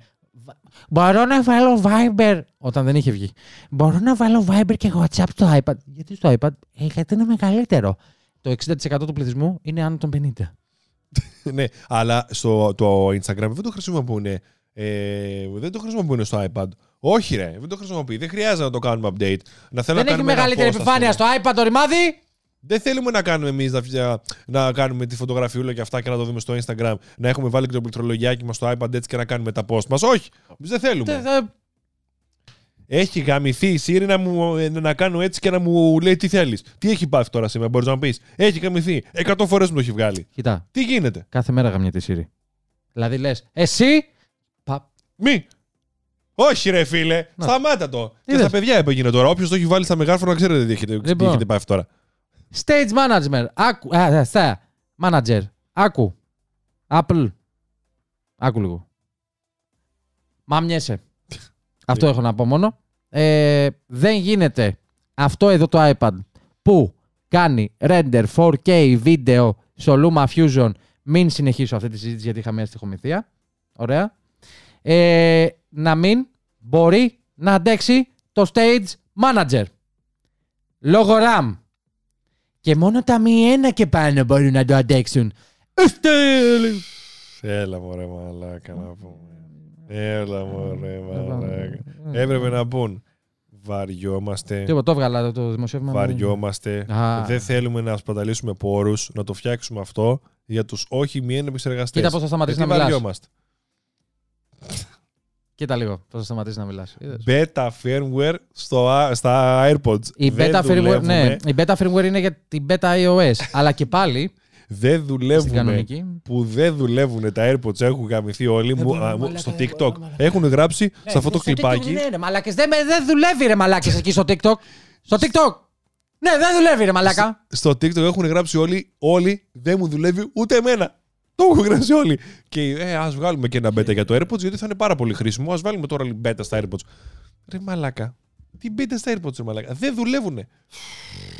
Μπορώ να βάλω Viber. Όταν δεν είχε βγει. Μπορώ να βάλω Viber και WhatsApp στο iPad. Γιατί στο iPad ε, γιατί είναι μεγαλύτερο. Το εξήντα τοις εκατό του πληθυσμού είναι άνω των πενήντα. Ναι, αλλά στο το Instagram δεν το χρησιμοποιούν. Ε, δεν το χρησιμοποιούν στο iPad. Όχι, ρε, δεν το χρησιμοποιεί. Δεν χρειάζεται να το κάνουμε update. Να θέλω δεν να έχει μεγαλύτερη επιφάνεια στο iPad, το ρημάδι. Δεν θέλουμε να κάνουμε εμείς να, να κάνουμε τη φωτογραφιούλα και αυτά και να το δούμε στο Instagram. Να έχουμε βάλει και το πληκτρολογιάκι μας στο iPad έτσι και να κάνουμε τα post μας. Όχι, δεν θέλουμε. Έχει γαμηθεί η Siri να, μου, να κάνω έτσι και να μου λέει τι θέλεις. Τι έχει πάθει τώρα σήμερα, μπορείς να μου πεις. Έχει γαμηθεί. Εκατό φορές μου το έχει βγάλει. Κοίτα. Τι γίνεται. Κάθε μέρα γαμιέται η Siri. Δηλαδή λες, εσύ. Πα... Μη. Όχι, ρε φίλε. Να. Σταμάτα το. Και στα παιδιά έπαιγινε τώρα. Όποιος το έχει βάλει στα μεγάφωνα, ξέρετε τι έχετε, λοιπόν. Τι έχετε πάθει τώρα. Stage manager, άκου, α, α, manager, άκου, Apple, άκου λίγο, μαμιέσαι, αυτό έχω να πω μόνο, ε, δεν γίνεται αυτό εδώ το iPad που κάνει render φορ κέι βίντεο στο Luma Fusion, μην συνεχίσω αυτή τη συζήτηση γιατί είχα μια στοιχομηθεία, ωραία, ε, να μην μπορεί να αντέξει το stage manager, λόγω RAM. Και μόνο τα μη ένα και πάνω μπορούν να το αντέξουν. Έλα μωρέ μαλάκα να πούμε. Έλα μωρέ μαλάκα. Έπρεπε να πούν. Βαριόμαστε. Τι το έβγαλα το δημοσίευμα. Βαριόμαστε. Δεν θέλουμε να σπαταλήσουμε πόρους. Να το φτιάξουμε αυτό για τους όχι μη επεξεργαστές. Κοίτα πώς θα σταματήσει να μιλάς. Βαριόμαστε. Κοίτα λίγο, πώς θα σταματήσει να μιλάς. Beta firmware στο, στα AirPods. Η beta, firmware, ναι, η beta firmware είναι για την beta iOS. Αλλά και πάλι. Δεν δουλεύουν. Που δεν δουλεύουν τα AirPods, έχουν γαμηθεί όλοι μου, μαλάκα, στο TikTok. Έχουν γράψει ναι, σε αυτό το κλιπάκι. Ναι, ναι, μαλάκες. Δεν δε δουλεύει ρε μαλάκες εκεί στο TikTok. Στο TikTok. Ναι, δεν δουλεύει ρε μαλάκα. Στο, στο TikTok έχουν γράψει όλοι. Όλοι δεν μου δουλεύει ούτε εμένα. Το έχουν γράψει όλοι. Και ε, ας βγάλουμε και ένα beta για το AirPods, γιατί θα είναι πάρα πολύ χρήσιμο. Ας βάλουμε τώρα beta στα AirPods. Ρε μαλάκα. Τι beta στα AirPods, ρε μαλάκα. Δεν δουλεύουνε.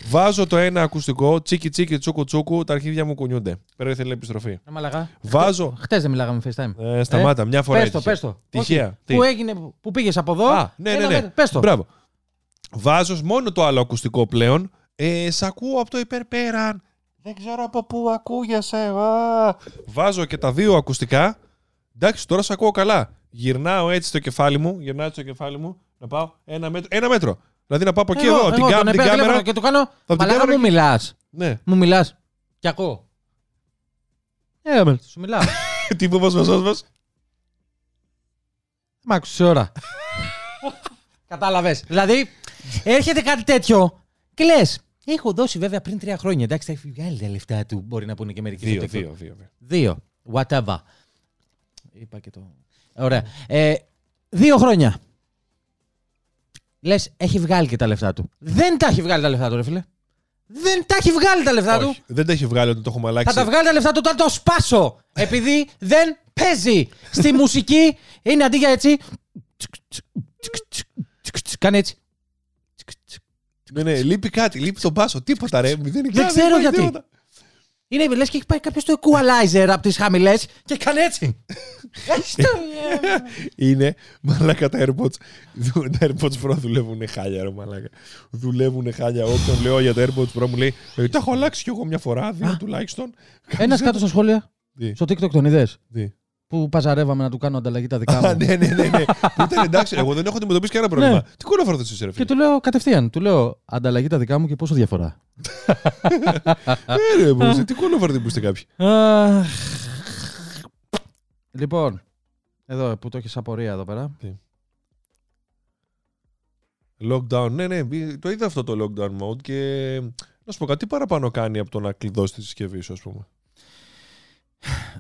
Βάζω το ένα ακουστικό, τσίκι τσίκι τσούκου τσούκου, τα αρχίδια μου κουνιούνται. Πρέπει να θέλει επιστροφή. Ρε μαλάκα. Βάζω. Χτες δεν μιλάγαμε FaceTime. Ε, σταμάτα, ε, μια φορά. Πες το, πες το. Τυχαία. Okay. Που έγινε, που πήγες από εδώ. Α, ναι, ναι, ναι, ναι. Πες το. Μπράβο. Βάζω μόνο το άλλο ακουστικό πλέον. Ε, σ' ακούω από το υπερπέραν. Δεν ξέρω από πού ακούγεσαι. Βάζω και τα δύο ακουστικά. Εντάξει, τώρα σε ακούω καλά. Γυρνάω έτσι στο κεφάλι μου, γυρνάω έτσι στο κεφάλι μου, να πάω ένα μέτρο. Ένα μέτρο. Δηλαδή να πάω από εκεί εγώ, εδώ, την, κάμ, την κάμερα. Και του κάνω. Μαλάκα μου μιλάς. Ναι. Μου μιλάς. Και ακούω. Ε, με, σου μιλάω. Τι είπα, μας, μας, Μ' άκουσες ώρα. Κατάλαβες. Δηλαδή, έρχεται κάτι τέτοιο και λες. Έχω δώσει βέβαια πριν τρία χρόνια. Εντάξει, θα έχει βγάλει τα λεφτά του. Μπορεί να πούνε και μερικοί. Δύο, δύο, δύο, δύο. Whatever. Είπα και το. Ωραία. Ε, δύο χρόνια. Λες, έχει βγάλει και τα λεφτά του. Δεν τα έχει βγάλει τα λεφτά του, ρε φίλε. Δεν τα έχει βγάλει τα λεφτά. Όχι, του. Δεν τα έχει βγάλει όταν το έχουμε αλλάξει. Θα τα βγάλει τα λεφτά του όταν το σπάσω. Επειδή δεν παίζει. Στη μουσική είναι αντί για έτσι. Κάνει έτσι. Ναι, ναι, λείπει κάτι, λείπει τον μπάσο, τίποτα ρε. Δεν, δεν ξέρω γιατί. Είναι λες και έχει πάει κάποιος στο equalizer από τις χαμηλές και κάνει έτσι. Είναι μαλάκα τα AirPods. Τα AirPods Pro δουλεύουν χάλια, ρε μαλάκα. Δουλεύουν χάλια. Όποιον λέω για τα AirPods Pro μου λέει τα έχω αλλάξει κι εγώ μια φορά, δύο τουλάχιστον. Ένας κάτω στα σχόλια. Στο TikTok τον είδες. Που παζαρεύαμε να του κάνω ανταλλαγή τα δικά μου. Α, ναι, ναι, ναι. ναι. Που ήταν εντάξει, εγώ δεν έχω αντιμετωπίσει κανένα πρόβλημα. Ναι. Τι κόλλο φορτώσει εσύ, ρε φίλε. Και του λέω κατευθείαν, του λέω ανταλλαγή τα δικά μου και πόσο διαφορά. Ναι, ρε, μπορούσε. Τι κόλλο φορτώσει που είστε κάποιοι. Λοιπόν, εδώ που το έχεις απορία εδώ πέρα. Τι. Lockdown, ναι, ναι. Το είδα αυτό το lockdown mode και να σου πω κάτι παραπάνω κάνει από το να κλειδώσει τη συσκευή σου, ας πούμε.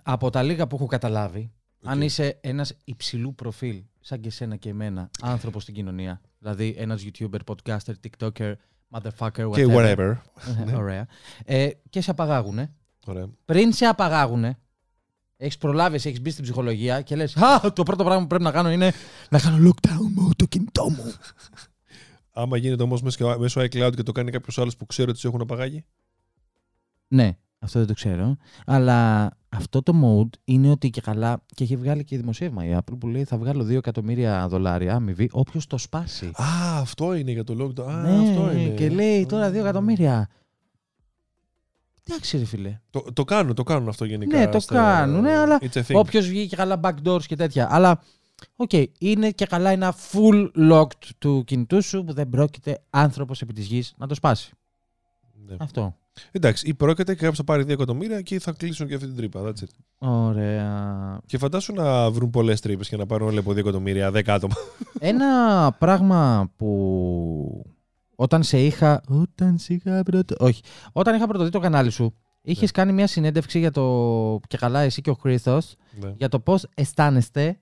Από τα λίγα που έχω καταλάβει, okay. αν είσαι ένας υψηλού προφίλ, σαν και εσένα και εμένα, άνθρωπος στην κοινωνία, δηλαδή ένας YouTuber, podcaster, TikToker, motherfucker, whatever. Και whatever. Ωραία. Ε, και σε απαγάγουνε. Ωραία. Πριν σε απαγάγουνε, έχεις προλάβει, έχεις μπει στην ψυχολογία και λες «Α, το πρώτο πράγμα που πρέπει να κάνω είναι να κάνω lockdown mode το κινητό μου». Άμα γίνεται όμως μέσω iCloud και το κάνει κάποιος άλλος που ξέρω ότι σε έχουν απαγάγει. Ναι. Αυτό δεν το ξέρω. Αλλά αυτό το mode είναι ότι και καλά. Και έχει βγάλει και δημοσίευμα η Apple που λέει θα βγάλω δύο εκατομμύρια δολάρια αμοιβή όποιος το σπάσει. Α, αυτό είναι για το lockdown. Α, ναι, αυτό είναι. Και λέει τώρα δύο εκατομμύρια. Εντάξει, ρε φίλε. Το, το κάνουν, το κάνουν αυτό γενικά. Ναι, το στα... κάνουν. Ναι, αλλά όποιος βγει και καλά backdoors και τέτοια. Αλλά, οκ, okay, είναι και καλά ένα full locked του κινητού σου που δεν πρόκειται άνθρωπος επί της γης να το σπάσει. Ναι. Αυτό. Εντάξει, ή πρόκειται και κάποιος θα πάρει δύο εκατομμύρια και θα κλείσουν και αυτή την τρύπα. That's it. Ωραία. Και φαντάσου να βρουν πολλές τρύπες και να πάρουν όλοι από δύο εκατομμύρια, δέκα άτομα. Ένα πράγμα που όταν σε είχα. Όταν σε είχα πρωτο... Όχι. Όταν είχα πρωτοδεί το κανάλι σου, είχες ναι. κάνει μια συνέντευξη για το. Και καλά, εσύ και ο Χρήστος, ναι. για το πώς αισθάνεστε.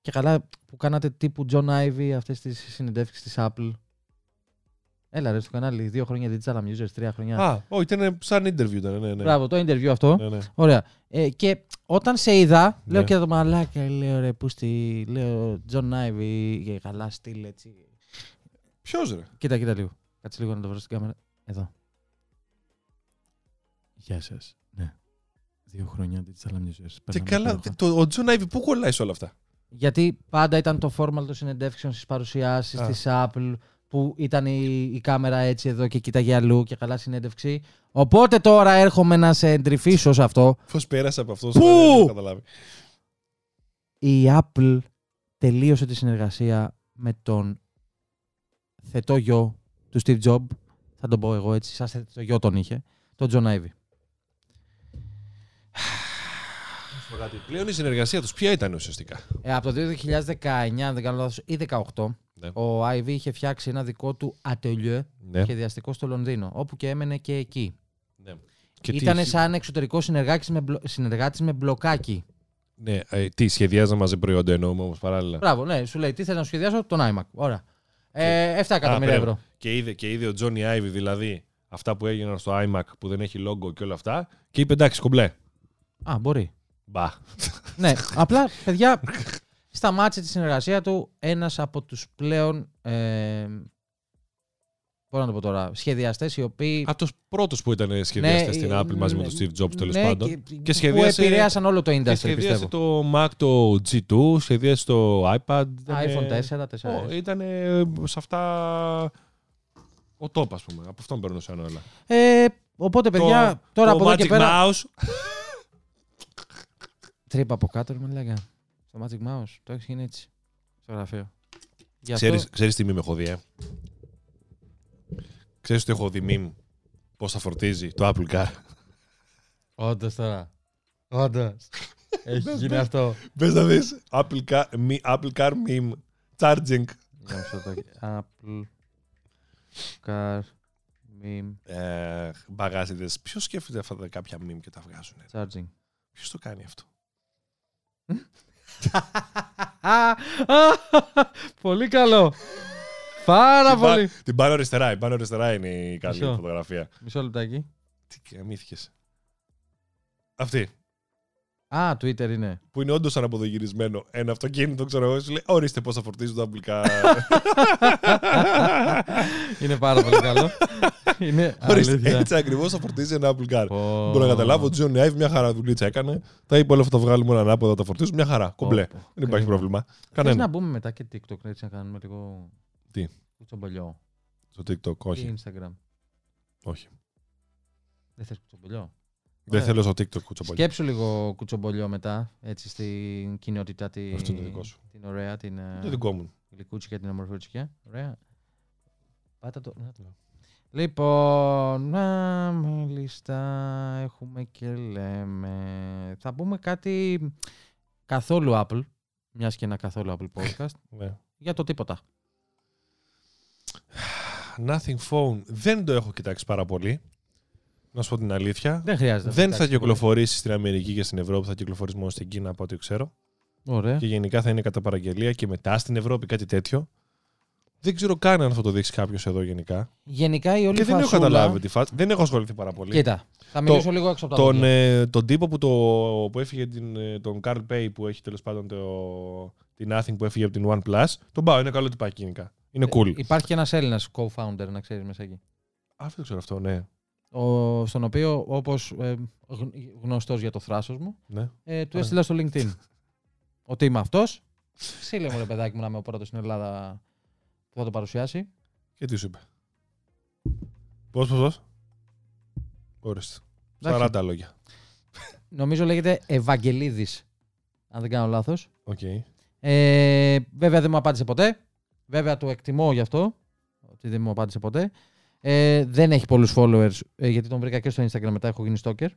Και καλά, που κάνατε τύπου Jony Ive αυτές τις συνεντεύξεις της Apple. Έλα ρε στο κανάλι, δύο χρόνια Digital Amuses, τρία χρόνια. Α, όχι, ήταν σαν interview ήταν, ναι, ναι. Μπράβο, το interview αυτό. Ναι, ναι. Ωραία. Ε, και όταν σε είδα, ναι. λέω και το μαλάκα, λέω ρε πούστη, λέω Jony Ive, καλά στυλ έτσι. Ποιος ρε. Κοίτα, κοίτα λίγο. Κάτσε λίγο να το βρω στην κάμερα. Εδώ. Γεια σας. Ναι. Δύο χρόνια Digital Amuses. Και καλά, το, ο Jony Ive πού κολλάει σε όλα αυτά. Γιατί πάντα ήταν το formal των συνεντεύξεων στις παρουσιάσεις της Apple. Που ήταν η, η κάμερα έτσι εδώ και κοίταγε αλλού και καλά συνέντευξη. Οπότε τώρα έρχομαι να σε εντρυφήσω σε αυτό. Πώς πέρασα από αυτό, δεν έχω καταλάβει. Η Apple τελείωσε τη συνεργασία με τον θετό γιο του Steve Jobs. Θα τον πω εγώ έτσι, σαν θετό γιο τον είχε, τον Jony Ive. Πλέον η συνεργασία τους ποια ήταν ουσιαστικά. Ε, από το δύο χιλιάδες δεκαεννιά, αν δεν κάνω λάθος, ή δύο χιλιάδες δεκαοκτώ, ναι. ο Άιβι είχε φτιάξει ένα δικό του ατελιέ ναι. σχεδιαστικό στο Λονδίνο, όπου και έμενε και εκεί. Ναι. Ήτανε σαν εξωτερικό συνεργάτη με, μπλο... με μπλοκάκι. Ναι, ε, τι σχεδιάζει να μαζεύει προϊόντα εννοούμε όμως παράλληλα. Μπράβο, ναι, σου λέει τι θες να σου σχεδιάσω, τον iMac. Ωραία. Ε, επτά εκατομμύρια ευρώ. Και είδε, και είδε ο Jony Ive δηλαδή αυτά που έγιναν στο iMac που δεν έχει logo και όλα αυτά και είπε εντάξει, κομπλέ. Α, μπορεί. Μπα. Ναι, απλά παιδιά σταμάτησε τη συνεργασία του ένας από τους πλέον ε, μπορώ να το πω τώρα, σχεδιαστές οι οποίοι... Από τους πρώτους που ήταν σχεδιαστές ναι, στην Apple ναι, μαζί με τον Steve Jobs τέλος ναι, πάντων και, και σχεδιάσε, που επηρέασαν όλο το industry πιστεύω. Σχεδίασε το Mac, το τζι δύο, σχεδίασε το iPad iPhone τέσσερα, τέσσερα ήταν σε αυτά ο top ας πούμε, από αυτόν περνούσαν όλα ε, οπότε παιδιά το, τώρα το από εδώ και πέρα Mouse. Τρύπα από κάτω, μου λέγανε. Το Magic Mouse, το έχει γίνει έτσι. Στο γραφείο. Ξέρεις αυτό... τι μιμ έχω δει, ε. Ξέρεις ότι έχω δει μιμ πώς θα φορτίζει το Apple Car. Όντως τώρα. Όντως. Έχει γίνει αυτό. Πες να δεις. Apple Car, mi, Apple Car meme. Charging. Apple Car meme. Ε, μπαγάζιδες. Ποιος σκέφτεται αυτά τα κάποια meme και τα βγάζουν. Ε? Charging. Ποιος το κάνει αυτό. Πολύ καλό. Πάρα πολύ. Την πάνω αριστερά. Η πάνω αριστερά είναι η καλή φωτογραφία. Μισό λεπτάκι. Τι καμήθηκες. Αυτή. Α, Twitter είναι. Που είναι όντως αναποδογυρισμένο. Ένα αυτοκίνητο, ξέρω εγώ, σου λέει, ορίστε πώς θα φορτίζουν τα Apple Car. Είναι πάρα πολύ καλό. Είναι ορίστε, έτσι ακριβώς θα φορτίζει ένα Apple Car. Oh. Μπορώ να καταλάβω, ο Jony Ive μια χαρά δουλίτσα έκανε. Τα είπε όλα αυτά, τα βγάλουμε έναν ανάποδα, τα φορτίζουμε μια χαρά. Κομπλέ. Oh. Δεν υπάρχει oh. πρόβλημα. Κανένα. Θες να μπούμε μετά και TikTok, έτσι να κάνουμε λίγο. Τι. Κουτσομπολιό. Στο TikTok, όχι. Ή Instagram. Όχι. Δεν θες κουτσομπολιό. Δεν Ωραία. Θέλω στο TikTok κουτσομπολιό. Σκέψου λίγο κουτσομπολιό μετά, έτσι στην κοινότητα τη... Αυτό είναι το δικό σου. Την ωραία, την... Το δικό μου. Γλυκούτσικα, την ομορφούτσικα. Ωραία. Πάτα το... Να το. Λοιπόν, να, μάλιστα, έχουμε και λέμε... Θα πούμε κάτι καθόλου Apple, μιας και ένα καθόλου Apple podcast, για το τίποτα. Nothing Phone. Δεν το έχω κοιτάξει πάρα πολύ. Να σου πω την αλήθεια. Δεν χρειάζεται. Δεν θα κυκλοφορήσει στην Αμερική και στην Ευρώπη, θα κυκλοφορήσει μόνο στην Κίνα από ό,τι ξέρω. Ωραία. Και γενικά θα είναι κατά παραγγελία και μετά στην Ευρώπη, κάτι τέτοιο. Δεν ξέρω καν αν θα το δείξει κάποιος εδώ γενικά. Γενικά η όλη και φασούλα... δεν έχω καταλάβει τη φάση. Δεν έχω ασχοληθεί πάρα πολύ. Κοίτα. Θα μιλήσω το, λίγο έξω από τα τον, ε, τον τύπο που, το, που έφυγε την, τον Carl Pei που έχει τέλος πάντων το, την Nothing που έφυγε από την OnePlus. Τον πάω. Είναι καλό τυπάκι γενικά. Είναι cool. Ε, υπάρχει και ένας Έλληνας co-founder, να ξέρεις, μέσα εκεί. Αυτό το ξέρω αυτό, ναι. Ο, στον οποίο, όπως ε, γνωστός για το θράσος μου, ναι. ε, του έστειλα στο LinkedIn. Ότι είμαι αυτός. Ξύλε μου, ρε παιδάκι μου, να είμαι ο πρώτος στην Ελλάδα που θα το παρουσιάσει. Και τι σου είπε. Πώς, πώς, πώς. Ορίστε. σαράντα λόγια. Νομίζω λέγεται Ευαγγελίδης, αν δεν κάνω λάθος. Okay. Ε, βέβαια δεν μου απάντησε ποτέ. Βέβαια το εκτιμώ γι' αυτό, ότι δεν μου απάντησε ποτέ. Ε, δεν έχει πολλούς followers, ε, γιατί τον βρήκα και στο Instagram μετά, έχω γίνει stalker.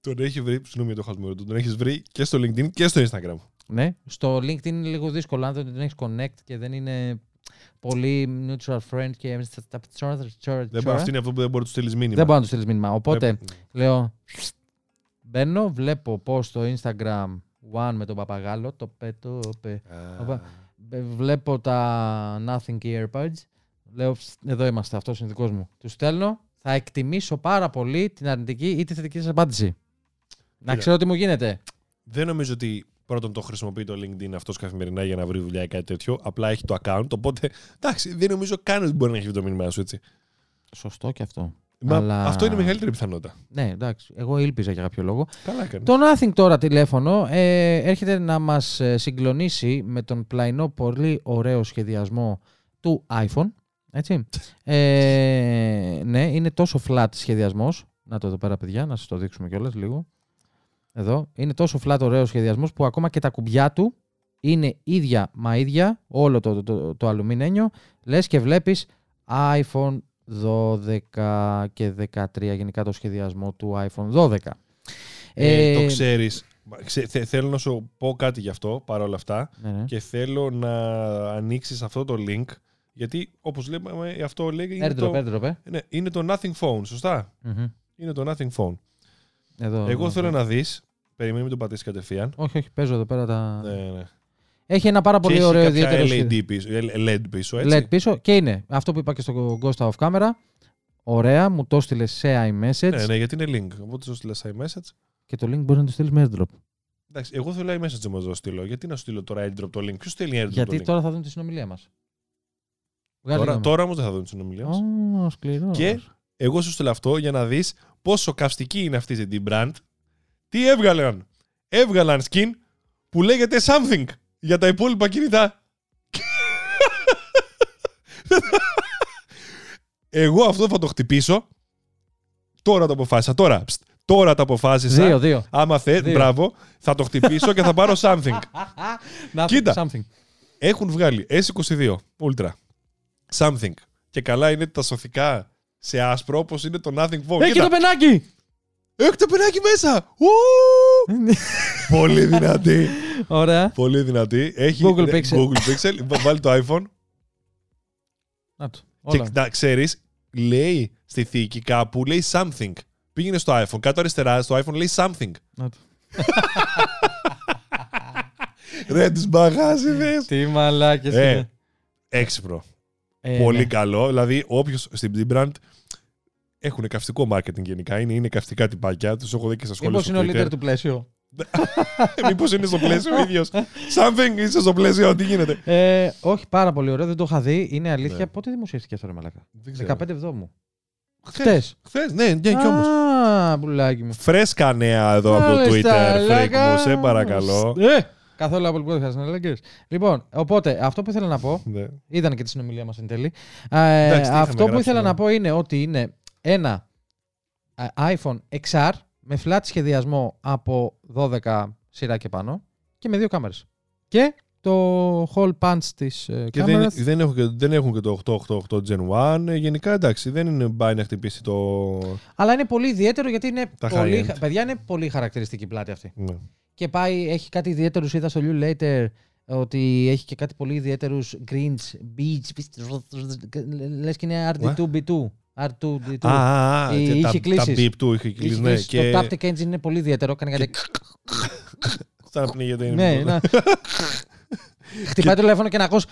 Τον έχει βρει, συγγνώμη το χασμό, τον έχεις βρει και στο LinkedIn και στο Instagram. Ναι, στο LinkedIn είναι λίγο δύσκολο, αν δεν τον έχεις connect και δεν είναι πολύ mutual friend και... Δεν, αυτή είναι αυτό που δεν μπορεί να του στείλεις μήνυμα. Δεν μπορεί να του στείλεις μήνυμα, οπότε δεν... λέω... Μπαίνω, βλέπω πως στο Instagram one με τον παπαγάλο, το πε, το πε... Ah. Βλέπω τα Nothing και AirPods. Λέω, εδώ είμαστε, αυτός είναι δικός μου. Του στέλνω, θα εκτιμήσω πάρα πολύ την αρνητική ή τη θετική σας απάντηση. Να ξέρω τι μου γίνεται. Δεν νομίζω ότι πρώτον το χρησιμοποιεί το LinkedIn αυτός καθημερινά για να βρει δουλειά ή κάτι τέτοιο. Απλά έχει το account, οπότε εντάξει, δεν νομίζω καν ότι μπορεί να έχει το μήνυμά σου, έτσι. Σωστό και αυτό. Μα αλλά... Αυτό είναι η μεγαλύτερη πιθανότητα. Ναι, εντάξει. Εγώ ήλπιζα για κάποιο λόγο. Καλά κάνει. Το Nothing τώρα τηλέφωνο ε, έρχεται να μας συγκλονίσει με τον πλαϊνό πολύ ωραίο σχεδιασμό του iPhone. Έτσι. Ε, ναι, είναι τόσο flat σχεδιασμός. Να το εδώ πέρα, παιδιά, να σας το δείξουμε κιόλας λίγο. Εδώ. Είναι τόσο flat ωραίο σχεδιασμός που ακόμα και τα κουμπιά του είναι ίδια μα ίδια. Όλο το, το, το, το αλουμινένιο. Λες και βλέπεις iPhone δώδεκα και δεκατρία, γενικά το σχεδιασμό του iPhone δώδεκα. Ε, ε, το ξέρεις. Ξε, θε, θέλω να σου πω κάτι γι' αυτό, παρόλα αυτά, ναι. Και θέλω να ανοίξεις αυτό το link, γιατί όπως λέμε, αυτό λέει, είναι, airdrop, το, airdrop, ε. ναι, είναι το Nothing Phone, σωστά. Mm-hmm. Είναι το Nothing Phone. Εδώ, Εγώ εδώ, θέλω εδώ. να δεις, περιμένουμε να το πατήσεις κατευθείαν. Όχι, όχι, παίζω εδώ πέρα τα... Ναι, ναι. Έχει ένα πάρα πολύ ωραίο ιδιαίτερο ελ ι ντι πίσω, έτσι. ελ ι ντι πίσω και είναι αυτό που είπα και στον Κώστα off camera. Ωραία, μου το στείλε σε iMessage. Ναι, ναι, γιατί είναι link. Οπότε το στείλε σε iMessage. Και το link μπορεί να το στείλει με AirDrop. Εντάξει, εγώ θέλω iMessage να το στείλω. Γιατί να στείλω τώρα AirDrop το link. Ποιο στέλνει AirDrop. Γιατί το τώρα link? Θα δουν τη συνομιλία μας. Τώρα, τώρα όμως δεν θα δουν τη συνομιλία μας. Oh, σκληρό. Και εγώ σου στείλω αυτό για να δεις πόσο καυστική είναι αυτή η Dbrand. Τι έβγαλαν. Έβγαλαν skin που λέγεται something. Για τα υπόλοιπα κινητά. Εγώ αυτό θα το χτυπήσω. Τώρα το αποφάσισα. Τώρα. Πστ, τώρα το αποφάσισα. Δύο, δύο. Άμα θες, μπράβο. Θα το χτυπήσω και θα πάρω something. Κοίτα. Something. Έχουν βγάλει ες είκοσι δύο Ultra. Something. Και καλά είναι τα σωθικά σε άσπρο όπως είναι το Nothing Phone. Έχει το πενάκι. Έχει το πενάκι μέσα. Πολύ δυνατή. Ωραία. Πολύ δυνατή. Έχει Google Pixel. Google Pixel. Βάλει το iPhone. Να το. Και να ξέρεις, λέει στη θήκη κάπου, λέει something. Πήγαινε στο iPhone. Κάτω αριστερά στο iPhone λέει something. Να το. Ρε τις μπαγάζιδες. Τι μαλάκες είναι. Έξυπρο. Ε, πολύ ναι. καλό. Δηλαδή όποιος στην Dbrand... Έχουν καυστικό marketing γενικά. Είναι, είναι καυστικά τυπάκια. Τους έχω δει και στα σχόλια. Μήπως είναι ο leader του πλαίσιο. Μήπως είναι στο πλαίσιο ο ίδιος. Something είσαι στο πλαίσιο, τι γίνεται. Ε, όχι, πάρα πολύ ωραίο, δεν το είχα δει. Είναι αλήθεια. Ναι. Πότε δημοσιεύτηκε αυτό, ρε μαλάκα? δεκαπέντε εβδόμου. Χθες. Χθες, ναι, ναι, και όμως. Α, πουλάκι μου. Φρέσκα νέα εδώ από το Twitter. Φρέκ μου, σε παρακαλώ. Ε, καθόλου από το Twitter. Λοιπόν, οπότε αυτό που ήθελα να πω. Ήταν και τη συνομιλία μας εν τέλει. Αυτό που ήθελα να πω είναι ότι είναι ένα iPhone εξ αρ με flat σχεδιασμό από δώδεκα σειρά και πάνω και με δύο κάμερες. Και το hole punch της ε, και κάμερας. Δεν, δεν, έχουν, δεν έχουν και το οκτακόσια ογδόντα οκτώ Gen ένα. Γενικά εντάξει, δεν είναι, πάει να χτυπήσει το... Αλλά είναι πολύ ιδιαίτερο γιατί είναι, πολύ, παιδιά, είναι πολύ χαρακτηριστική πλάτη αυτή. Ναι. Και πάει, έχει κάτι ιδιαίτερους, είδα στο You Later, ότι έχει και κάτι πολύ ιδιαίτερους greens, beach, λες και είναι αρ ντι του μπι του. αρ δύο ντι δύο. Ah, είχε κλείσει. Τα μπιπ του είχε κλείσει. Και... Το Taptic Engine είναι πολύ ιδιαίτερο. Κάνει κάτι. Σαν να πνίγεται. Ναι, να... Χτυπάει το τηλέφωνο και να ακούς.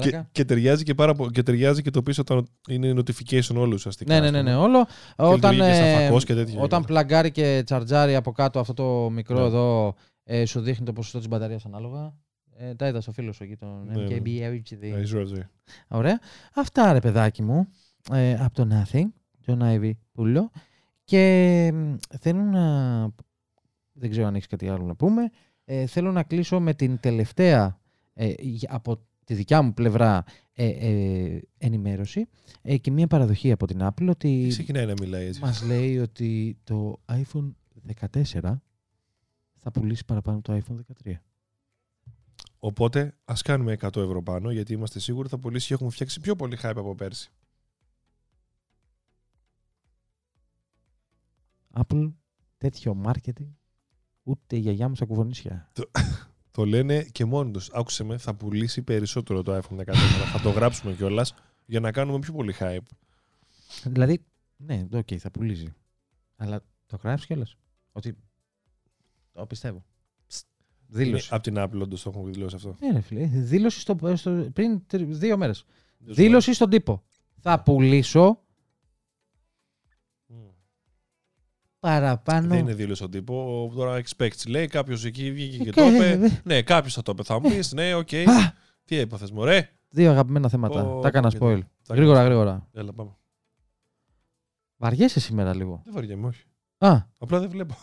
Και, και, ταιριάζει και, πάρα πο... και ταιριάζει και το πίσω όταν είναι notification όλο ουσιαστικά. Ναι, ναι, ναι, ναι, όλο. Και όταν ε... και όταν πλαγκάρει και τσαρτζάρει από κάτω αυτό το μικρό ναι. εδώ, ε, σου δείχνει το ποσοστό της μπαταρίας ανάλογα. Ε, τα είδα στο φίλο σου εκεί, τον εμ κέι μπι έιτς ντι. Ωραία. Αυτά ρε παιδάκι μου, ε, από το Nothing, τον Jony Ive πουλό. Και ε, θέλω να... Δεν ξέρω αν έχεις κάτι άλλο να πούμε. Ε, θέλω να κλείσω με την τελευταία, ε, από τη δικιά μου πλευρά, ε, ε, ενημέρωση ε, και μια παραδοχή από την Apple ότι... Ξεκινάει να μιλάει έτσι. Μας λέει ότι το iPhone δεκατέσσερα θα πουλήσει παραπάνω το iPhone δεκατρία. Οπότε ας κάνουμε εκατό ευρώ πάνω, γιατί είμαστε σίγουροι θα πουλήσει και έχουμε φτιάξει πιο πολύ hype από πέρσι. Apple, τέτοιο marketing, ούτε η γιαγιά μου στα κουβονίσια. Το, το λένε και μόνοι τους. Άκουσε με, θα πουλήσει περισσότερο το iPhone δεκατέσσερα. Θα το γράψουμε κιόλας για να κάνουμε πιο πολύ hype. Δηλαδή, ναι, οκ, okay, θα πουλήσει. Αλλά το γράψει κιόλας. Ότι το πιστεύω. Δήλωση. Από την Apple, όντως το έχουμε δηλώσει αυτό. Ναι, ρε φίλε. Δήλωση στο, στο, πριν δύο μέρες. Δήλωση, δήλωση στον τύπο. Θα πουλήσω. Mm. Παραπάνω. Δεν είναι δήλωση στον τύπο. Τώρα expects λέει. Κάποιος εκεί βγήκε και το είπε. Ναι, κάποιος θα το είπε. Θα μου πεις, ναι, οκ. Okay. Τι έπαθες, μωρέ. Δύο αγαπημένα θέματα. Oh, τα έκανα spoil. Γρήγορα, γρήγορα. Έλα, πάμε. Βαριέσαι σήμερα λίγο. Δεν βαριέμαι, όχι. Α. Απλά δεν βλέπω.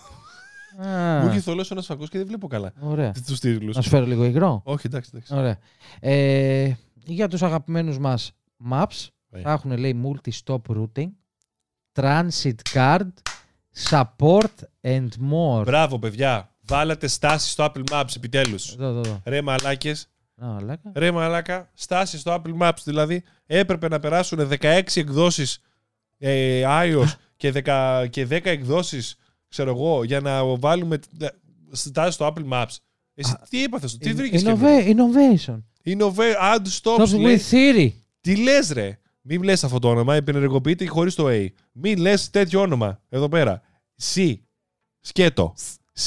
Ah. Μου έχει θολώσει ένας φακός και δεν βλέπω καλά. Ωραία. Τους τίτλους. Να σου φέρω λίγο υγρό. Όχι, εντάξει, εντάξει. Ωραία. Ε, για τους αγαπημένους μας Maps, yeah. θα έχουν λέει Multi-Stop Routing, Transit Card, Support and more. Μπράβο, παιδιά. Βάλατε στάση στο Apple Maps επιτέλους. Εδώ, εδώ, εδώ. Ρε μαλάκες. Oh, Ρε μαλάκα. Στάση στο Apple Maps. Δηλαδή έπρεπε να περάσουν δεκαέξι εκδόσεις ε, iOS και δέκα, και δέκα εκδόσεις, ξέρω εγώ, για να βάλουμε στάση στο Apple Maps. Εσύ ah, τι είπα θες, τι βρήκες και Innovation. Innovation, add stops. With theory. Τι λες ρε, μην λες αυτό το όνομα, επενεργοποιείται χωρίς το A. Μην λες τέτοιο όνομα, εδώ πέρα. C, σκέτο.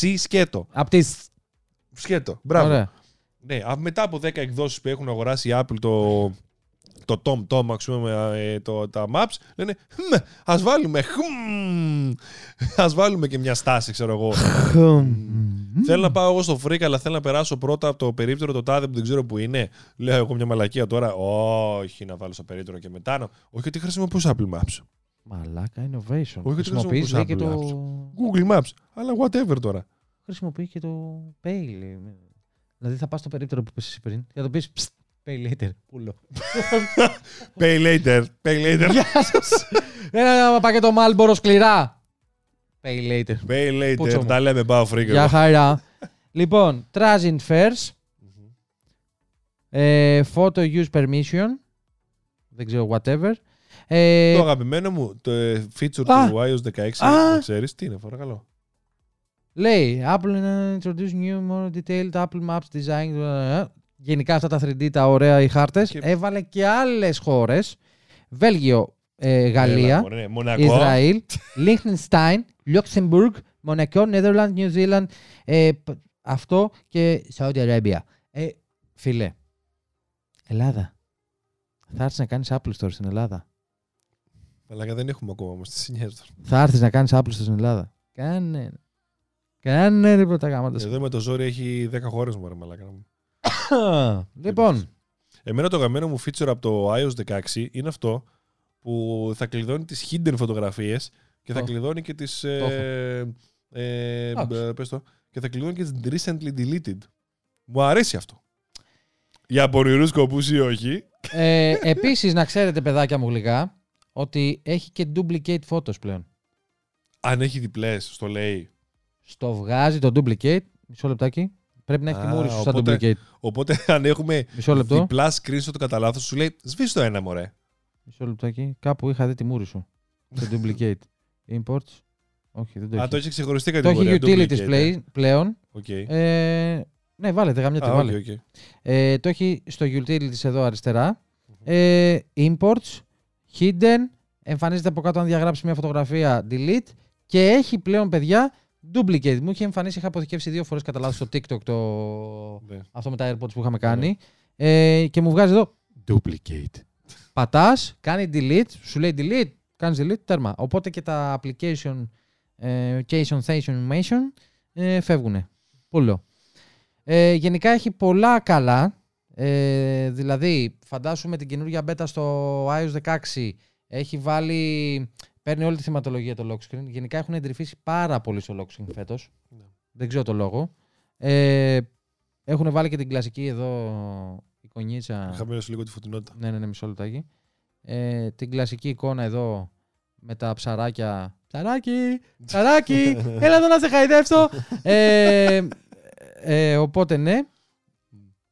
C, σκέτο. Απ' τη σκέτο, μπράβο. Ωραία. Ναι, μετά από δέκα εκδόσεις που έχουν αγοράσει η Apple το... το TomTom, αξιούμε το, τα Maps, λένε ας βάλουμε χμ, ας βάλουμε και μια στάση, ξέρω εγώ. Θέλω να πάω εγώ στο φρικ, αλλά θέλω να περάσω πρώτα από το περίπτερο, το τάδε που δεν ξέρω που είναι. Λέω εγώ μια μαλακία τώρα. Όχι, να βάλω στο περίπτερο και μετά. Όχι ότι χρησιμοποιούσα Apple Maps. Μαλάκα, innovation. Όχι ότι χρησιμοποιούσα Apple Maps. Google Maps, αλλά whatever τώρα. Χρησιμοποιεί και το Pay. Δηλαδή θα πας στο περίπτερο που πες πριν και θα το πεις Pay later, πουλο. Pay later, pay later. Γεια σας. Ένα πακέτο Μάλμπορο σκληρά. Pay later. Pay later, τα λέμε, πάω φρίκο. Για χαρά. Λοιπόν, transit fares, photo use permission, δεν ξέρω, whatever. Το αγαπημένο μου, το feature του iOS δεκαέξι, δεν ξέρεις τι είναι, παρακαλώ. Λέει, Apple introduce new more detailed Apple Maps design. Γενικά αυτά τα θρι ντι, τα ωραία οι χάρτες. Και... Έβαλε και άλλες χώρες. Βέλγιο, ε, Γαλλία, Έλα, Ισραήλ, Λίχτενστάιν, Λουξεμβούργ, Μονακό, Νέδερλαντ, Νιου Ζήλαντ, ε, αυτό και Σαούδη Αραβία. Ε, φίλε, Ελλάδα. Θα έρθεις να κάνεις Apple Store στην Ελλάδα. Αλλά δεν έχουμε ακόμα όμως. Τι συνέβη. Θα έρθεις να κάνεις Apple Store στην Ελλάδα. Κάνε. Κάνε τίποτα γάματα. Εδώ με το ζόρι έχει δέκα χώρες μου, ρε μαλάκα. Λοιπόν. Εμένα το γαμμένο μου feature από το iOS δεκαέξι είναι αυτό που θα κλειδώνει τις hidden φωτογραφίες και θα oh. κλειδώνει και τις... Oh. Ε, ε, oh. Πες το. Και θα κλειδώνει και τις recently deleted. Μου αρέσει αυτό. Για πονηρούς σκοπούς ή όχι. Ε, επίσης, να ξέρετε, παιδάκια μου γλυκά, ότι έχει και duplicate photos πλέον. Αν έχει διπλές, στο λέει. Στο βγάζει το duplicate. Μισό λεπτάκι. Πρέπει να έχει τιμώρηση στα duplicate. Οπότε, αν έχουμε διπλά screenshot κατά λάθος, σου λέει σβήσει το ένα, μωρέ. Μισό λεπτάκι. Κάπου είχα δει τιμώρη σου. Το duplicate. Imports. Όχι, δεν το έχει. Α, το έχει ξεχωριστεί κατηγορία. Το έχει utilities πλέον. Okay. Ε, ναι, βάλετε γαμιά τη βάλε. Okay, okay. Ε, το έχει στο utilities εδώ αριστερά. Mm-hmm. Ε, imports. Hidden. Εμφανίζεται από κάτω αν διαγράψει μια φωτογραφία. Delete. Και έχει πλέον, παιδιά, duplicate. Μου είχε εμφανίσει, είχα αποθηκεύσει δύο φορές κατά λάθος στο TikTok το... yeah. αυτό με τα AirPods που είχαμε κάνει. Yeah. Ε, και μου βγάζει εδώ duplicate. Πατάς, κάνει delete, σου λέει delete, κάνεις delete, τέρμα. Οπότε και τα application, ε, occasion, station, animation ε, φεύγουνε. Πούλο. Ε, γενικά έχει πολλά καλά. Ε, δηλαδή, φαντάσου με την καινούργια beta στο iOS δεκαέξι έχει βάλει... Παίρνει όλη τη θεματολογία το lock screen. Γενικά έχουν εντρυφήσει πάρα πολύ στο lock screen φέτος. Ναι. Δεν ξέρω το λόγο. Ε, έχουν βάλει και την κλασική εδώ εικονίτσα. Χαμηλώσει λίγο τη φωτεινότητα. Ναι, ναι, ναι, μισό λεπτάκι. Ε, την κλασική εικόνα εδώ με τα ψαράκια. Ψαράκι! Ψαράκι! Έλα εδώ να σε χαϊδεύσω! ε, ε, οπότε ναι.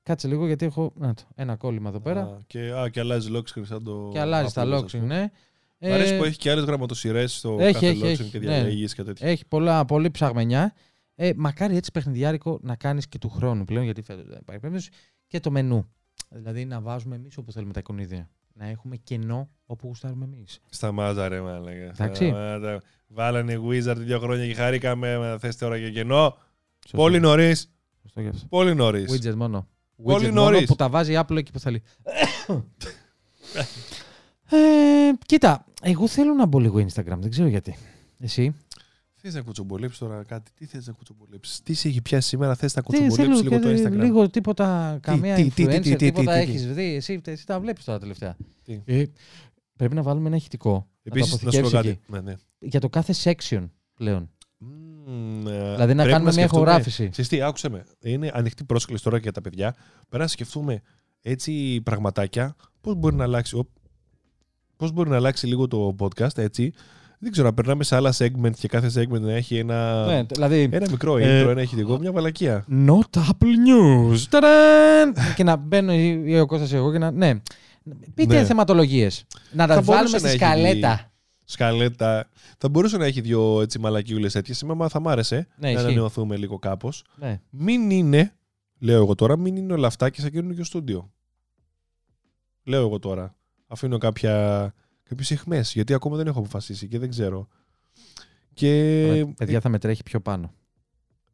Κάτσε λίγο γιατί έχω να, ένα κόλλημα εδώ πέρα. Α, και, α, και αλλάζει lock screen σαν το. Και αλλάζει τα lock screen, ναι. Μ' αρέσει ε... που έχει και άλλες γραμματοσυρές στο έχει, κάθε έχει, έχει, και διαλέγεις ναι. και τέτοια. Έχει πολλά, πολύ ψαγμενιά. Ε, μακάρι έτσι παιχνιδιάρικο να κάνεις και του χρόνου πλέον, γιατί φέτος δεν υπάρχει περίπτωση. Και το μενού. Δηλαδή να βάζουμε εμείς όπου θέλουμε τα εικονίδια. Να έχουμε κενό όπου γουστάρουμε εμείς. Σταμάτα ρε μάλλον. Εντάξει. Βάλανε Wizard δύο χρόνια και χαρήκαμε. Θες τώρα και κενό. Σωστή. Πολύ νωρίς. Πολύ νωρίς. Widget μόνο. Widget μόνο που τα βάζει η Apple εκεί που θέλει. Ε, κοίτα, εγώ θέλω να μπω λίγο Instagram, δεν ξέρω γιατί. Εσύ. Θες να κουτσομπολέψεις τώρα κάτι, τι θες να κουτσομπολέψεις, τι σε έχει πιάσει σήμερα, θες να κουτσομπολέψεις λίγο το Instagram. Λίγο τίποτα, καμία τι, influencer, τι, τι, τι, τίποτα τι, τι, έχεις δει, εσύ, εσύ τα βλέπεις τώρα τελευταία. Ε, πρέπει να βάλουμε ένα ηχητικό. Επίσης, να, να σου πω κάτι. Ναι, ναι. Για το κάθε section πλέον. Mm, δηλαδή να κάνουμε μια ηχογράφηση. Συστή, άκουσε με, είναι ανοιχτή πρόσκληση τώρα για τα παιδιά. Πρέπει να σκεφτούμε έτσι πραγματάκια, πώς μπορεί να αλλάξει. Πώς μπορεί να αλλάξει λίγο το podcast, έτσι. Δεν ξέρω, να περνάμε σε άλλα segment και κάθε segment να έχει ένα, ναι, δηλαδή, ένα μικρό ε, intro, ένα ηχητικό, μια βαλακία. Not Apple News. Ταραν! Και να μπαίνω ή ο Κώστας ή εγώ και να... Ναι. Πείτε ναι. θεματολογίες. Να τα βάλουμε στη σκαλέτα. Σκαλέτα. Θα μπορούσε να έχει δύο έτσι μαλακιούλες τέτοιες. Σήμερα θα μ' άρεσε ναι, να ανανεωθούμε λίγο κάπως. Ναι. Μην είναι, λέω εγώ τώρα, μην είναι όλα αυτά και σαν καινούργιο στούντιο. Λέω εγώ τώρα. Αφήνω κάποια, κάποιες αιχμές, γιατί ακόμα δεν έχω αποφασίσει και δεν ξέρω. Και... Παιδιά θα με τρέχει πιο πάνω.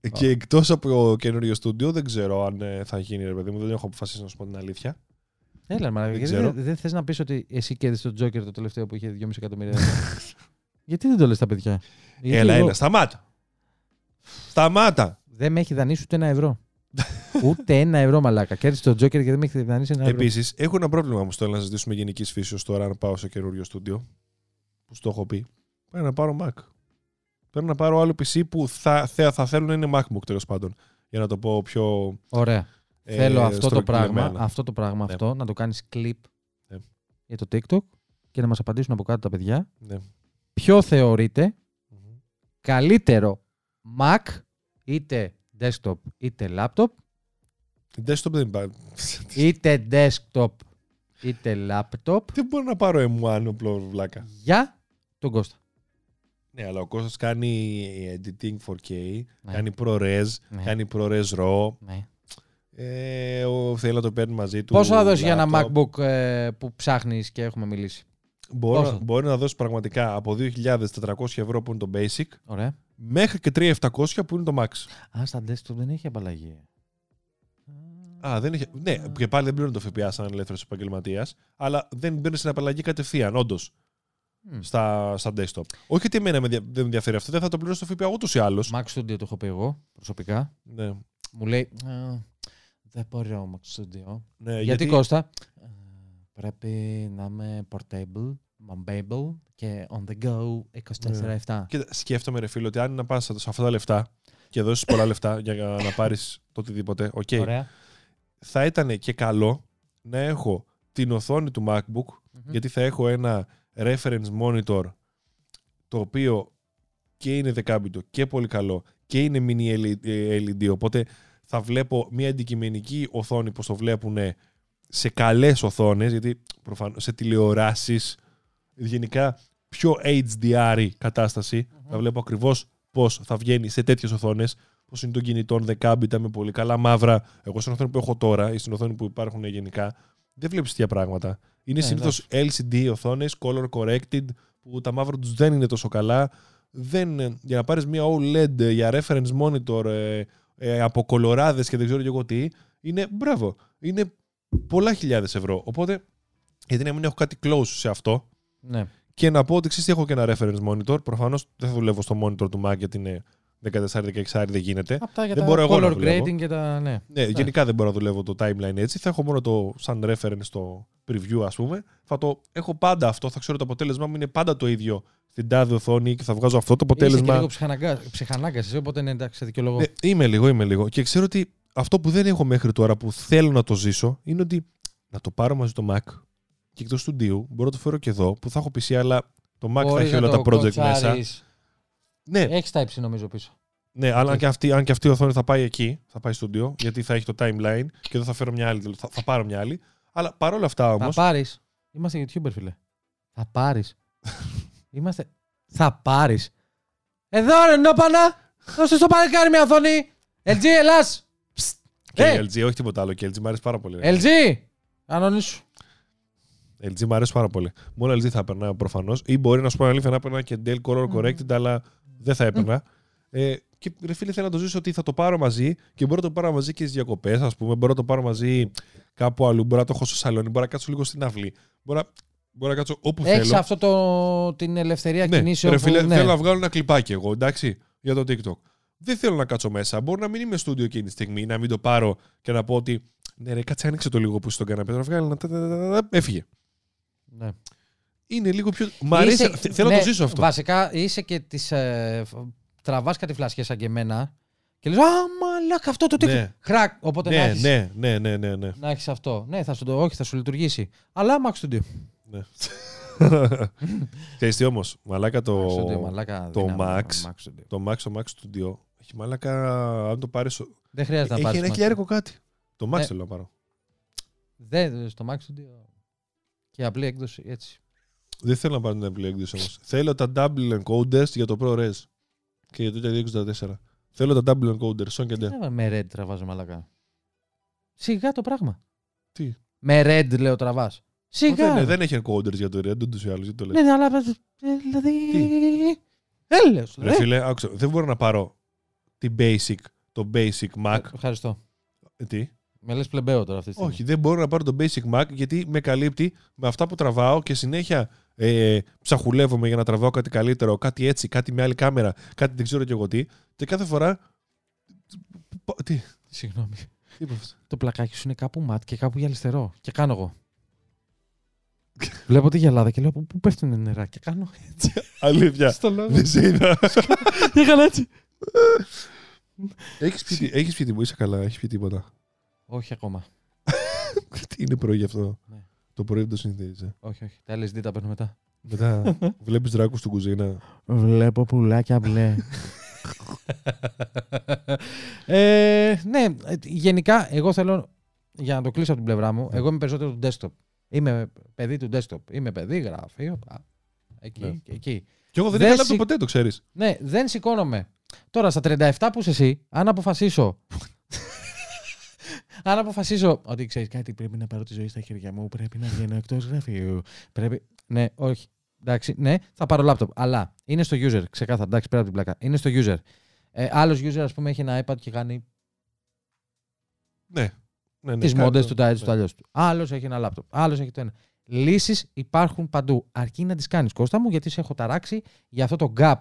Και oh. εκτός από το καινούριο στούντιο, δεν ξέρω αν θα γίνει, ρε παιδί μου. Δεν έχω αποφασίσει να σου πω την αλήθεια. Έλα, μα δεν, δεν, δεν θες να πεις ότι εσύ κέρδισες τον Τζόκερ το τελευταίο που είχε δυόμισι εκατομμύρια. Γιατί δεν το λες τα παιδιά. Γιατί έλα, εγώ... έλα, σταμάτα. Σταμάτα. Δεν με έχει δανείσει ούτε ένα ευρώ. Ούτε ένα ευρώ, μαλάκα. Κέρδισε τον Τζόκερ και δεν με έχει δανείσει ένα ευρώ. Επίσης, έχω ένα πρόβλημα μου στο να συζητήσουμε γενικής φύσεως τώρα. Αν πάω σε καινούριο στούντιο, που στο έχω πει, πρέπει να πάρω Mac. Πρέπει να πάρω άλλο πι σι που θα, θα, θα θέλουν να είναι MacBook τέλος πάντων. Για να το πω πιο. Ωραία. Ε, Θέλω αυτό το πράγμα, αυτό, το πράγμα ναι. αυτό, να το κάνεις clip ναι. για το TikTok και να μας απαντήσουν από κάτω τα παιδιά. Ναι. Ποιο θεωρείται mm-hmm. καλύτερο Mac, είτε desktop είτε laptop. Desktop δεν υπάρχει. Είτε desktop είτε laptop. Δεν μπορώ να πάρω εμ ουάν απλό βλάκα. Για τον Κώστα. Ναι, αλλά ο Κώστας κάνει editing φορ κέι, ναι. κάνει ProRes, ναι. κάνει ProRes RAW. Ναι. Ε, ο, θέλει να το παίρνει μαζί του. Πόσο θα δώσει για ένα MacBook ε, που ψάχνεις και έχουμε μιλήσει. Μπορεί, μπορεί να δώσει πραγματικά από δύο χιλιάδες τετρακόσια ευρώ που είναι το Basic. Ωραία. Μέχρι και τρεις χιλιάδες επτακόσια που είναι το Max. Α, στα desktop δεν έχει απαλλαγή. Α, δεν έχει... Ναι, και πάλι δεν πληρώνει το ΦΠΑ σαν ελεύθερος επαγγελματίας, αλλά δεν μπαίνει στην απαλλαγή κατευθείαν, όντως. Mm. Στα, στα desktop. Όχι ότι εμένα δεν με ενδιαφέρει αυτό, δεν θα το πληρώσω στο ΦΠΑ ούτως ή άλλως. Mac Studio το έχω πει εγώ προσωπικά. Ναι. Μου λέει, δεν μπορεί ο Mac Studio. Ναι, γιατί, γιατί Κώστα, πρέπει να είμαι portable, mobile και on the go είκοσι τέσσερα επτά. Ναι. Σκέφτομαι ρε φίλο ότι αν να πας σε αυτά τα λεφτά και δώσεις πολλά λεφτά για να πάρεις το οτιδήποτε, okay, θα ήταν και καλό να έχω την οθόνη του MacBook, mm-hmm. γιατί θα έχω ένα reference monitor το οποίο και είναι δεκάμπιτο και πολύ καλό και είναι mini ελ ι ντι, οπότε θα βλέπω μια αντικειμενική οθόνη που το βλέπουν σε καλές οθόνες, γιατί προφανώς σε τηλεοράσεις γενικά πιο έιτς ντι αρ κατάσταση, mm-hmm. θα βλέπω ακριβώς πώς θα βγαίνει σε τέτοιες οθόνες, πώς είναι των κινητών δεκάμπιτα με πολύ καλά μαύρα. Εγώ στην οθόνη που έχω τώρα ή στην οθόνη που υπάρχουν γενικά δεν βλέπεις τέτοια πράγματα. Είναι yeah, συνήθως ελ σι ντι οθόνες, color corrected, που τα μαύρα τους δεν είναι τόσο καλά. Δεν, για να πάρεις μια ο ελ ι ντι για reference monitor ε, ε, από κολοράδες και δεν ξέρω και εγώ τι, είναι μπράβο. Είναι πολλά χιλιάδες ευρώ. Οπότε, γιατί να μην έχω κάτι close σε αυτό yeah. και να πω ότι ξέρεις, έχω και ένα reference monitor. Προφανώς δεν θα δουλεύω στο monitor του Mac γιατί είναι δεκατέσσερα δεκαέξι, δεν γίνεται. Αυτά για δεν τα μπορώ color εγώ να grading και τα... Ναι, ναι, ναι, γενικά δεν μπορώ να δουλεύω το timeline έτσι. Θα έχω μόνο το σαν reference το preview, ας πούμε. Θα το έχω πάντα αυτό. Θα ξέρω το αποτέλεσμά μου είναι πάντα το ίδιο στην τάδε οθόνη και θα βγάζω αυτό το αποτέλεσμα. Είσαι και λίγο ψυχανάγκασης, οπότε είναι εντάξει, σε δικαιολογώ. Ναι, είμαι λίγο, είμαι λίγο. Και ξέρω ότι αυτό που δεν έχω μέχρι τώρα που θέλω να το ζήσω είναι ότι να το πάρω μαζί το Mac και εκτός στούντιου μπορώ να το φέρω και εδώ που θα έχω πι σι, αλλά το Mac μπορεί θα έχει όλα τα project κοτσάρεις μέσα. Ναι. Έχει τάιψη νομίζω πίσω. Ναι, αλλά αν και, αυτή, αν και αυτή η οθόνη θα πάει εκεί, θα πάει στο studio, γιατί θα έχει το timeline και εδώ θα φέρω μια άλλη, θα, θα πάρω μια άλλη. Αλλά παρόλα αυτά όμως. Θα πάρεις. Είμαστε YouTuber, φίλε. Θα πάρεις. Είμαστε. Θα πάρεις. Εδώ ρε νόπανα, δώσε στο παλικάρι μια οθόνη. ελ τζι, ελάς. Και hey. ελ τζι, όχι τίποτα άλλο. Και ελ τζι μ' αρέσει πάρα πολύ. Ρε. ελ τζι, κανονίσου. ελ τζι μ' αρέσει πάρα πολύ. Μόνο ελ τζι θα περνάω προφανώς. Ή μπορεί να σου πω αλήθεια να περνάω και Dell Color Corrected, mm. αλλά δεν θα έπαιρνα. Mm. Ε, και ρε φίλε, θέλω να το ζήσω ότι θα το πάρω μαζί και μπορώ να το πάρω μαζί και στις διακοπές, ας πούμε. Μπορώ να το πάρω μαζί κάπου αλλού. Μπορώ να το έχω στο σαλόνι, μπορώ να κάτσω λίγο στην αυλή. Μπορώ, μπορώ να κάτσω όπου έχεις θέλω. Έχεις αυτό το, την ελευθερία ναι, κινήσεων. Ρε φίλε, ναι. Θέλω να βγάλω ένα κλιπάκι εγώ, εντάξει, για το TikTok. Δεν θέλω να κάτσω μέσα. Μπορώ να μην είμαι στο στούντιο εκείνη τη στιγμή, να μην το πάρω και να πω ότι ναι, ρε, κάτσε άνοιξε το λίγο που είσαι στον καναπέ. Να βγάλω ένα. Έφυγε. Ναι. Είναι λίγο πιο. Μ' αρέσει. Είσαι... Θέλω ναι, να το ζήσω αυτό. Βασικά είσαι και τις ε, τραβάς κατηφλασιές σαν και εμένα και λες α, μαλάκα αυτό το τίκο. Ναι. Χρακ. Οπότε ναι, να έχεις. Ναι, ναι, ναι, ναι, ναι. Να έχεις αυτό. Ναι, θα σου το... Όχι, θα σου λειτουργήσει. Αλλά Max Studio. Ναι. Ξέρεις τι όμως. Μαλάκα το. Max Studio, μαλάκα, το Max. Studio. Το Max, το Max Studio. Έχει μαλάκα. Αν το πάρεις. Δεν χρειάζεται έχει να πάρεις. Έχει ένα χιλιάρικο κάτι. Το Max ναι. Θέλω να πάρω. Δεν. Στο Max Studio. Και απλή έκδοση έτσι. Δεν θέλω να πάρω την απλή έκδοση όμως. Θέλω τα double encoders για το ProRes και για το χίλια διακόσια εξήντα τέσσερα. Θέλω τα double encoders, σον και ντε. Τι με red τραβάζω μαλακά. Σιγά το πράγμα. Τι. Με red λέω τραβάς. Σιγά. Ναι, δεν έχει encoders για το red, ούτως ή άλλως. Γιατί το λέει. Ναι, αλλά. Δηλαδή. Έλεος. Ρε φίλε, άκουσα. Δεν μπορώ να πάρω την basic, το basic Mac. Ευχαριστώ. Τι. Με λες πλεμπαίο τώρα αυτή τη στιγμή. Όχι, δεν μπορώ να πάρω το Basic Mac γιατί με καλύπτει με αυτά που τραβάω και συνέχεια ε, ψαχουλεύομαι για να τραβάω κάτι καλύτερο, κάτι έτσι, κάτι με άλλη κάμερα, κάτι δεν ξέρω κι εγώ τι. Και κάθε φορά. Τι. Συγγνώμη. Το πλακάκι σου είναι κάπου ματ και κάπου γυαλιστερό. Και κάνω εγώ. Βλέπω τη γυαλάδα και λέω πού πέφτουνε νερά. Και κάνω έτσι. Αλήθεια. Δεν σε είδα. Είχα έτσι. Έχεις πει τίποτα, είσαι καλά, έχεις πει τίποτα. Όχι ακόμα. Τι είναι πρωί γι' αυτό. Ναι. Το πρωί δεν το συνηθίζεις. Όχι, όχι. Τα ελ ες ντι τα παίρνω μετά. Μετά βλέπεις δράκους στην κουζίνα. Βλέπω πουλάκια μπλε. ε, ναι, γενικά εγώ θέλω, για να το κλείσω από την πλευρά μου, εγώ είμαι περισσότερο του desktop. Είμαι παιδί του desktop. Είμαι παιδί γραφείο. Εκεί ναι. Και εκεί. Και εγώ δεν ήθελα να το ποτέ, το ξέρεις. Ναι, δεν σηκώνομαι. Τώρα στα τριάντα επτά που είσαι εσύ, αν αποφασίσω... Αν αποφασίσω ότι ξέρεις κάτι, πρέπει να πάρω τη ζωή στα χέρια μου, πρέπει να βγαίνω εκτός γραφείου. Πρέπει... Ναι, όχι. Εντάξει, ναι, θα πάρω λάπτοπ. Αλλά είναι στο user, ξεκάθαρα. Εντάξει, πέρα από την πλάκα. Είναι στο user. Ε, άλλος user, ας πούμε, έχει ένα iPad και κάνει. Ναι. Ναι, ναι τις μόντες το... του, τα έτσι, ναι. Του αλλιώς του. Άλλος έχει ένα λάπτοπ. Άλλος έχει το ένα. Λύσεις υπάρχουν παντού. Αρκεί να τις κάνεις, Κώστα μου, γιατί σε έχω ταράξει για αυτό το gap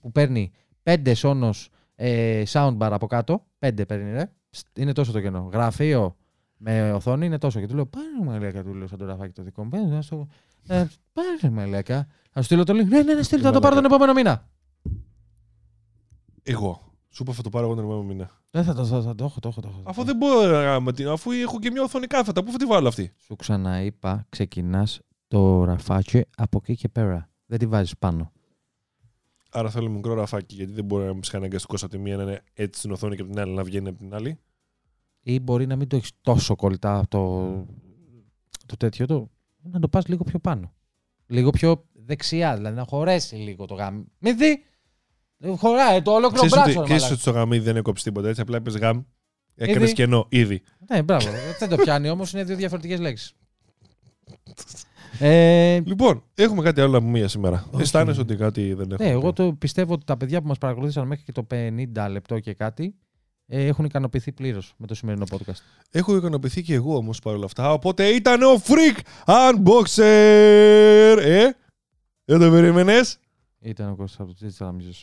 που παίρνει πέντε Sonos ε, soundbar από κάτω. πέντε παίρνει, ρε. Είναι τόσο το κενό. Γραφείο με οθόνη είναι τόσο. Και του λέω, πάρε μαλέκα, του λέω σαν το ραφάκι το δικό μου. Πάρε, στο... ε, πάρε μαλέκα. Θα στείλω το link. Ναι, ναι, ναι, στείλω, θα το πάρω τον επόμενο μήνα. Εγώ. Σου είπα, θα το πάρω εγώ τον επόμενο μήνα. Δεν θα το, θα, θα το έχω, το έχω, το έχω. Αφού δεν μπορώ να την. Αφού έχω και μια οθόνη κάθετα, πού θα τη βάλω αυτή. Σου ξαναείπα, ξεκινάς το ραφάκι από εκεί και πέρα. Δεν τη βάζεις πάνω. Άρα θέλω μικρό ραφάκι, γιατί δεν μπορεί να είμαι αναγκαστικός από τη μία να είναι έτσι στην οθόνη και από την άλλη να βγαίνει από την άλλη. Ή μπορεί να μην το έχεις τόσο κολλητά το, το τέτοιο του. Να το πας λίγο πιο πάνω. Λίγο πιο δεξιά, δηλαδή να χωρέσει λίγο το γάμι. Μη δει! Χωράει το ολόκληρο μπράτσο. Ξέρεις ότι στο γαμίδι δεν έκοψε τίποτα, έτσι απλά είπες γαμ, έκανες κενό, ήδη. Ναι, μπράβο. Δεν το πιάνει όμως, είναι δύο διαφορετικές λέξεις. ε... Λοιπόν, έχουμε κάτι άλλο από μία σήμερα. Okay. Αισθάνεσαι ότι κάτι δεν έχουμε. Ναι, εγώ το πιστεύω ότι τα παιδιά που μας παρακολουθήσαν μέχρι και το πενήντα λεπτό και κάτι έχουν ικανοποιηθεί πλήρως με το σημερινό podcast. Έχω ικανοποιηθεί και εγώ όμως παρόλα αυτά. Οπότε ήταν ο Freak Unboxer! Ε, δεν το περίμενες. Ήταν ο Κώστας από το Digital Amuses.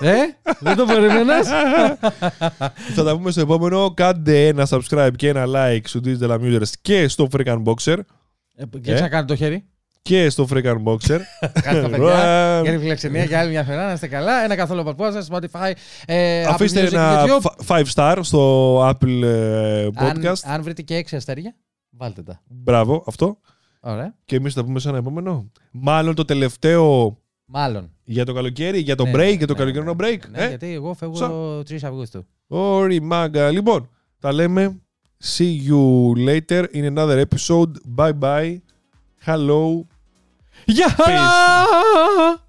Ε, δεν το περίμενες. Θα τα πούμε στο επόμενο. Κάντε ένα subscribe και ένα like στο Digital Amuses και στο Freak Unboxer. Ε, και έτσι να κάνετε το χέρι. Και στο Freak Unboxer. Κάτι τα παιδιά. Για τη φιλεξενία και άλλη μια φορά. Να είστε καλά. Ένα καθόλου παππούα σας. Spotify. Ε, Αφήστε ένα five star στο Apple ε, Podcast. Αν, αν βρείτε και έξι αστέρια, βάλτε τα. Μπράβο, αυτό. Ωραία. Και εμείς θα πούμε σε ένα επόμενο. Μάλλον το τελευταίο. Μάλλον. Για το καλοκαίρι, για το ναι, break, ναι, για το ναι, καλοκαιρινό ναι, break. Ναι, ε? Γιατί εγώ φεύγω so. τρεις Αυγούστου. Ωραία, μάγκα. Λοιπόν, τα λέμε. See you later in another episode. Bye bye. Hello. Γεια! Yeah.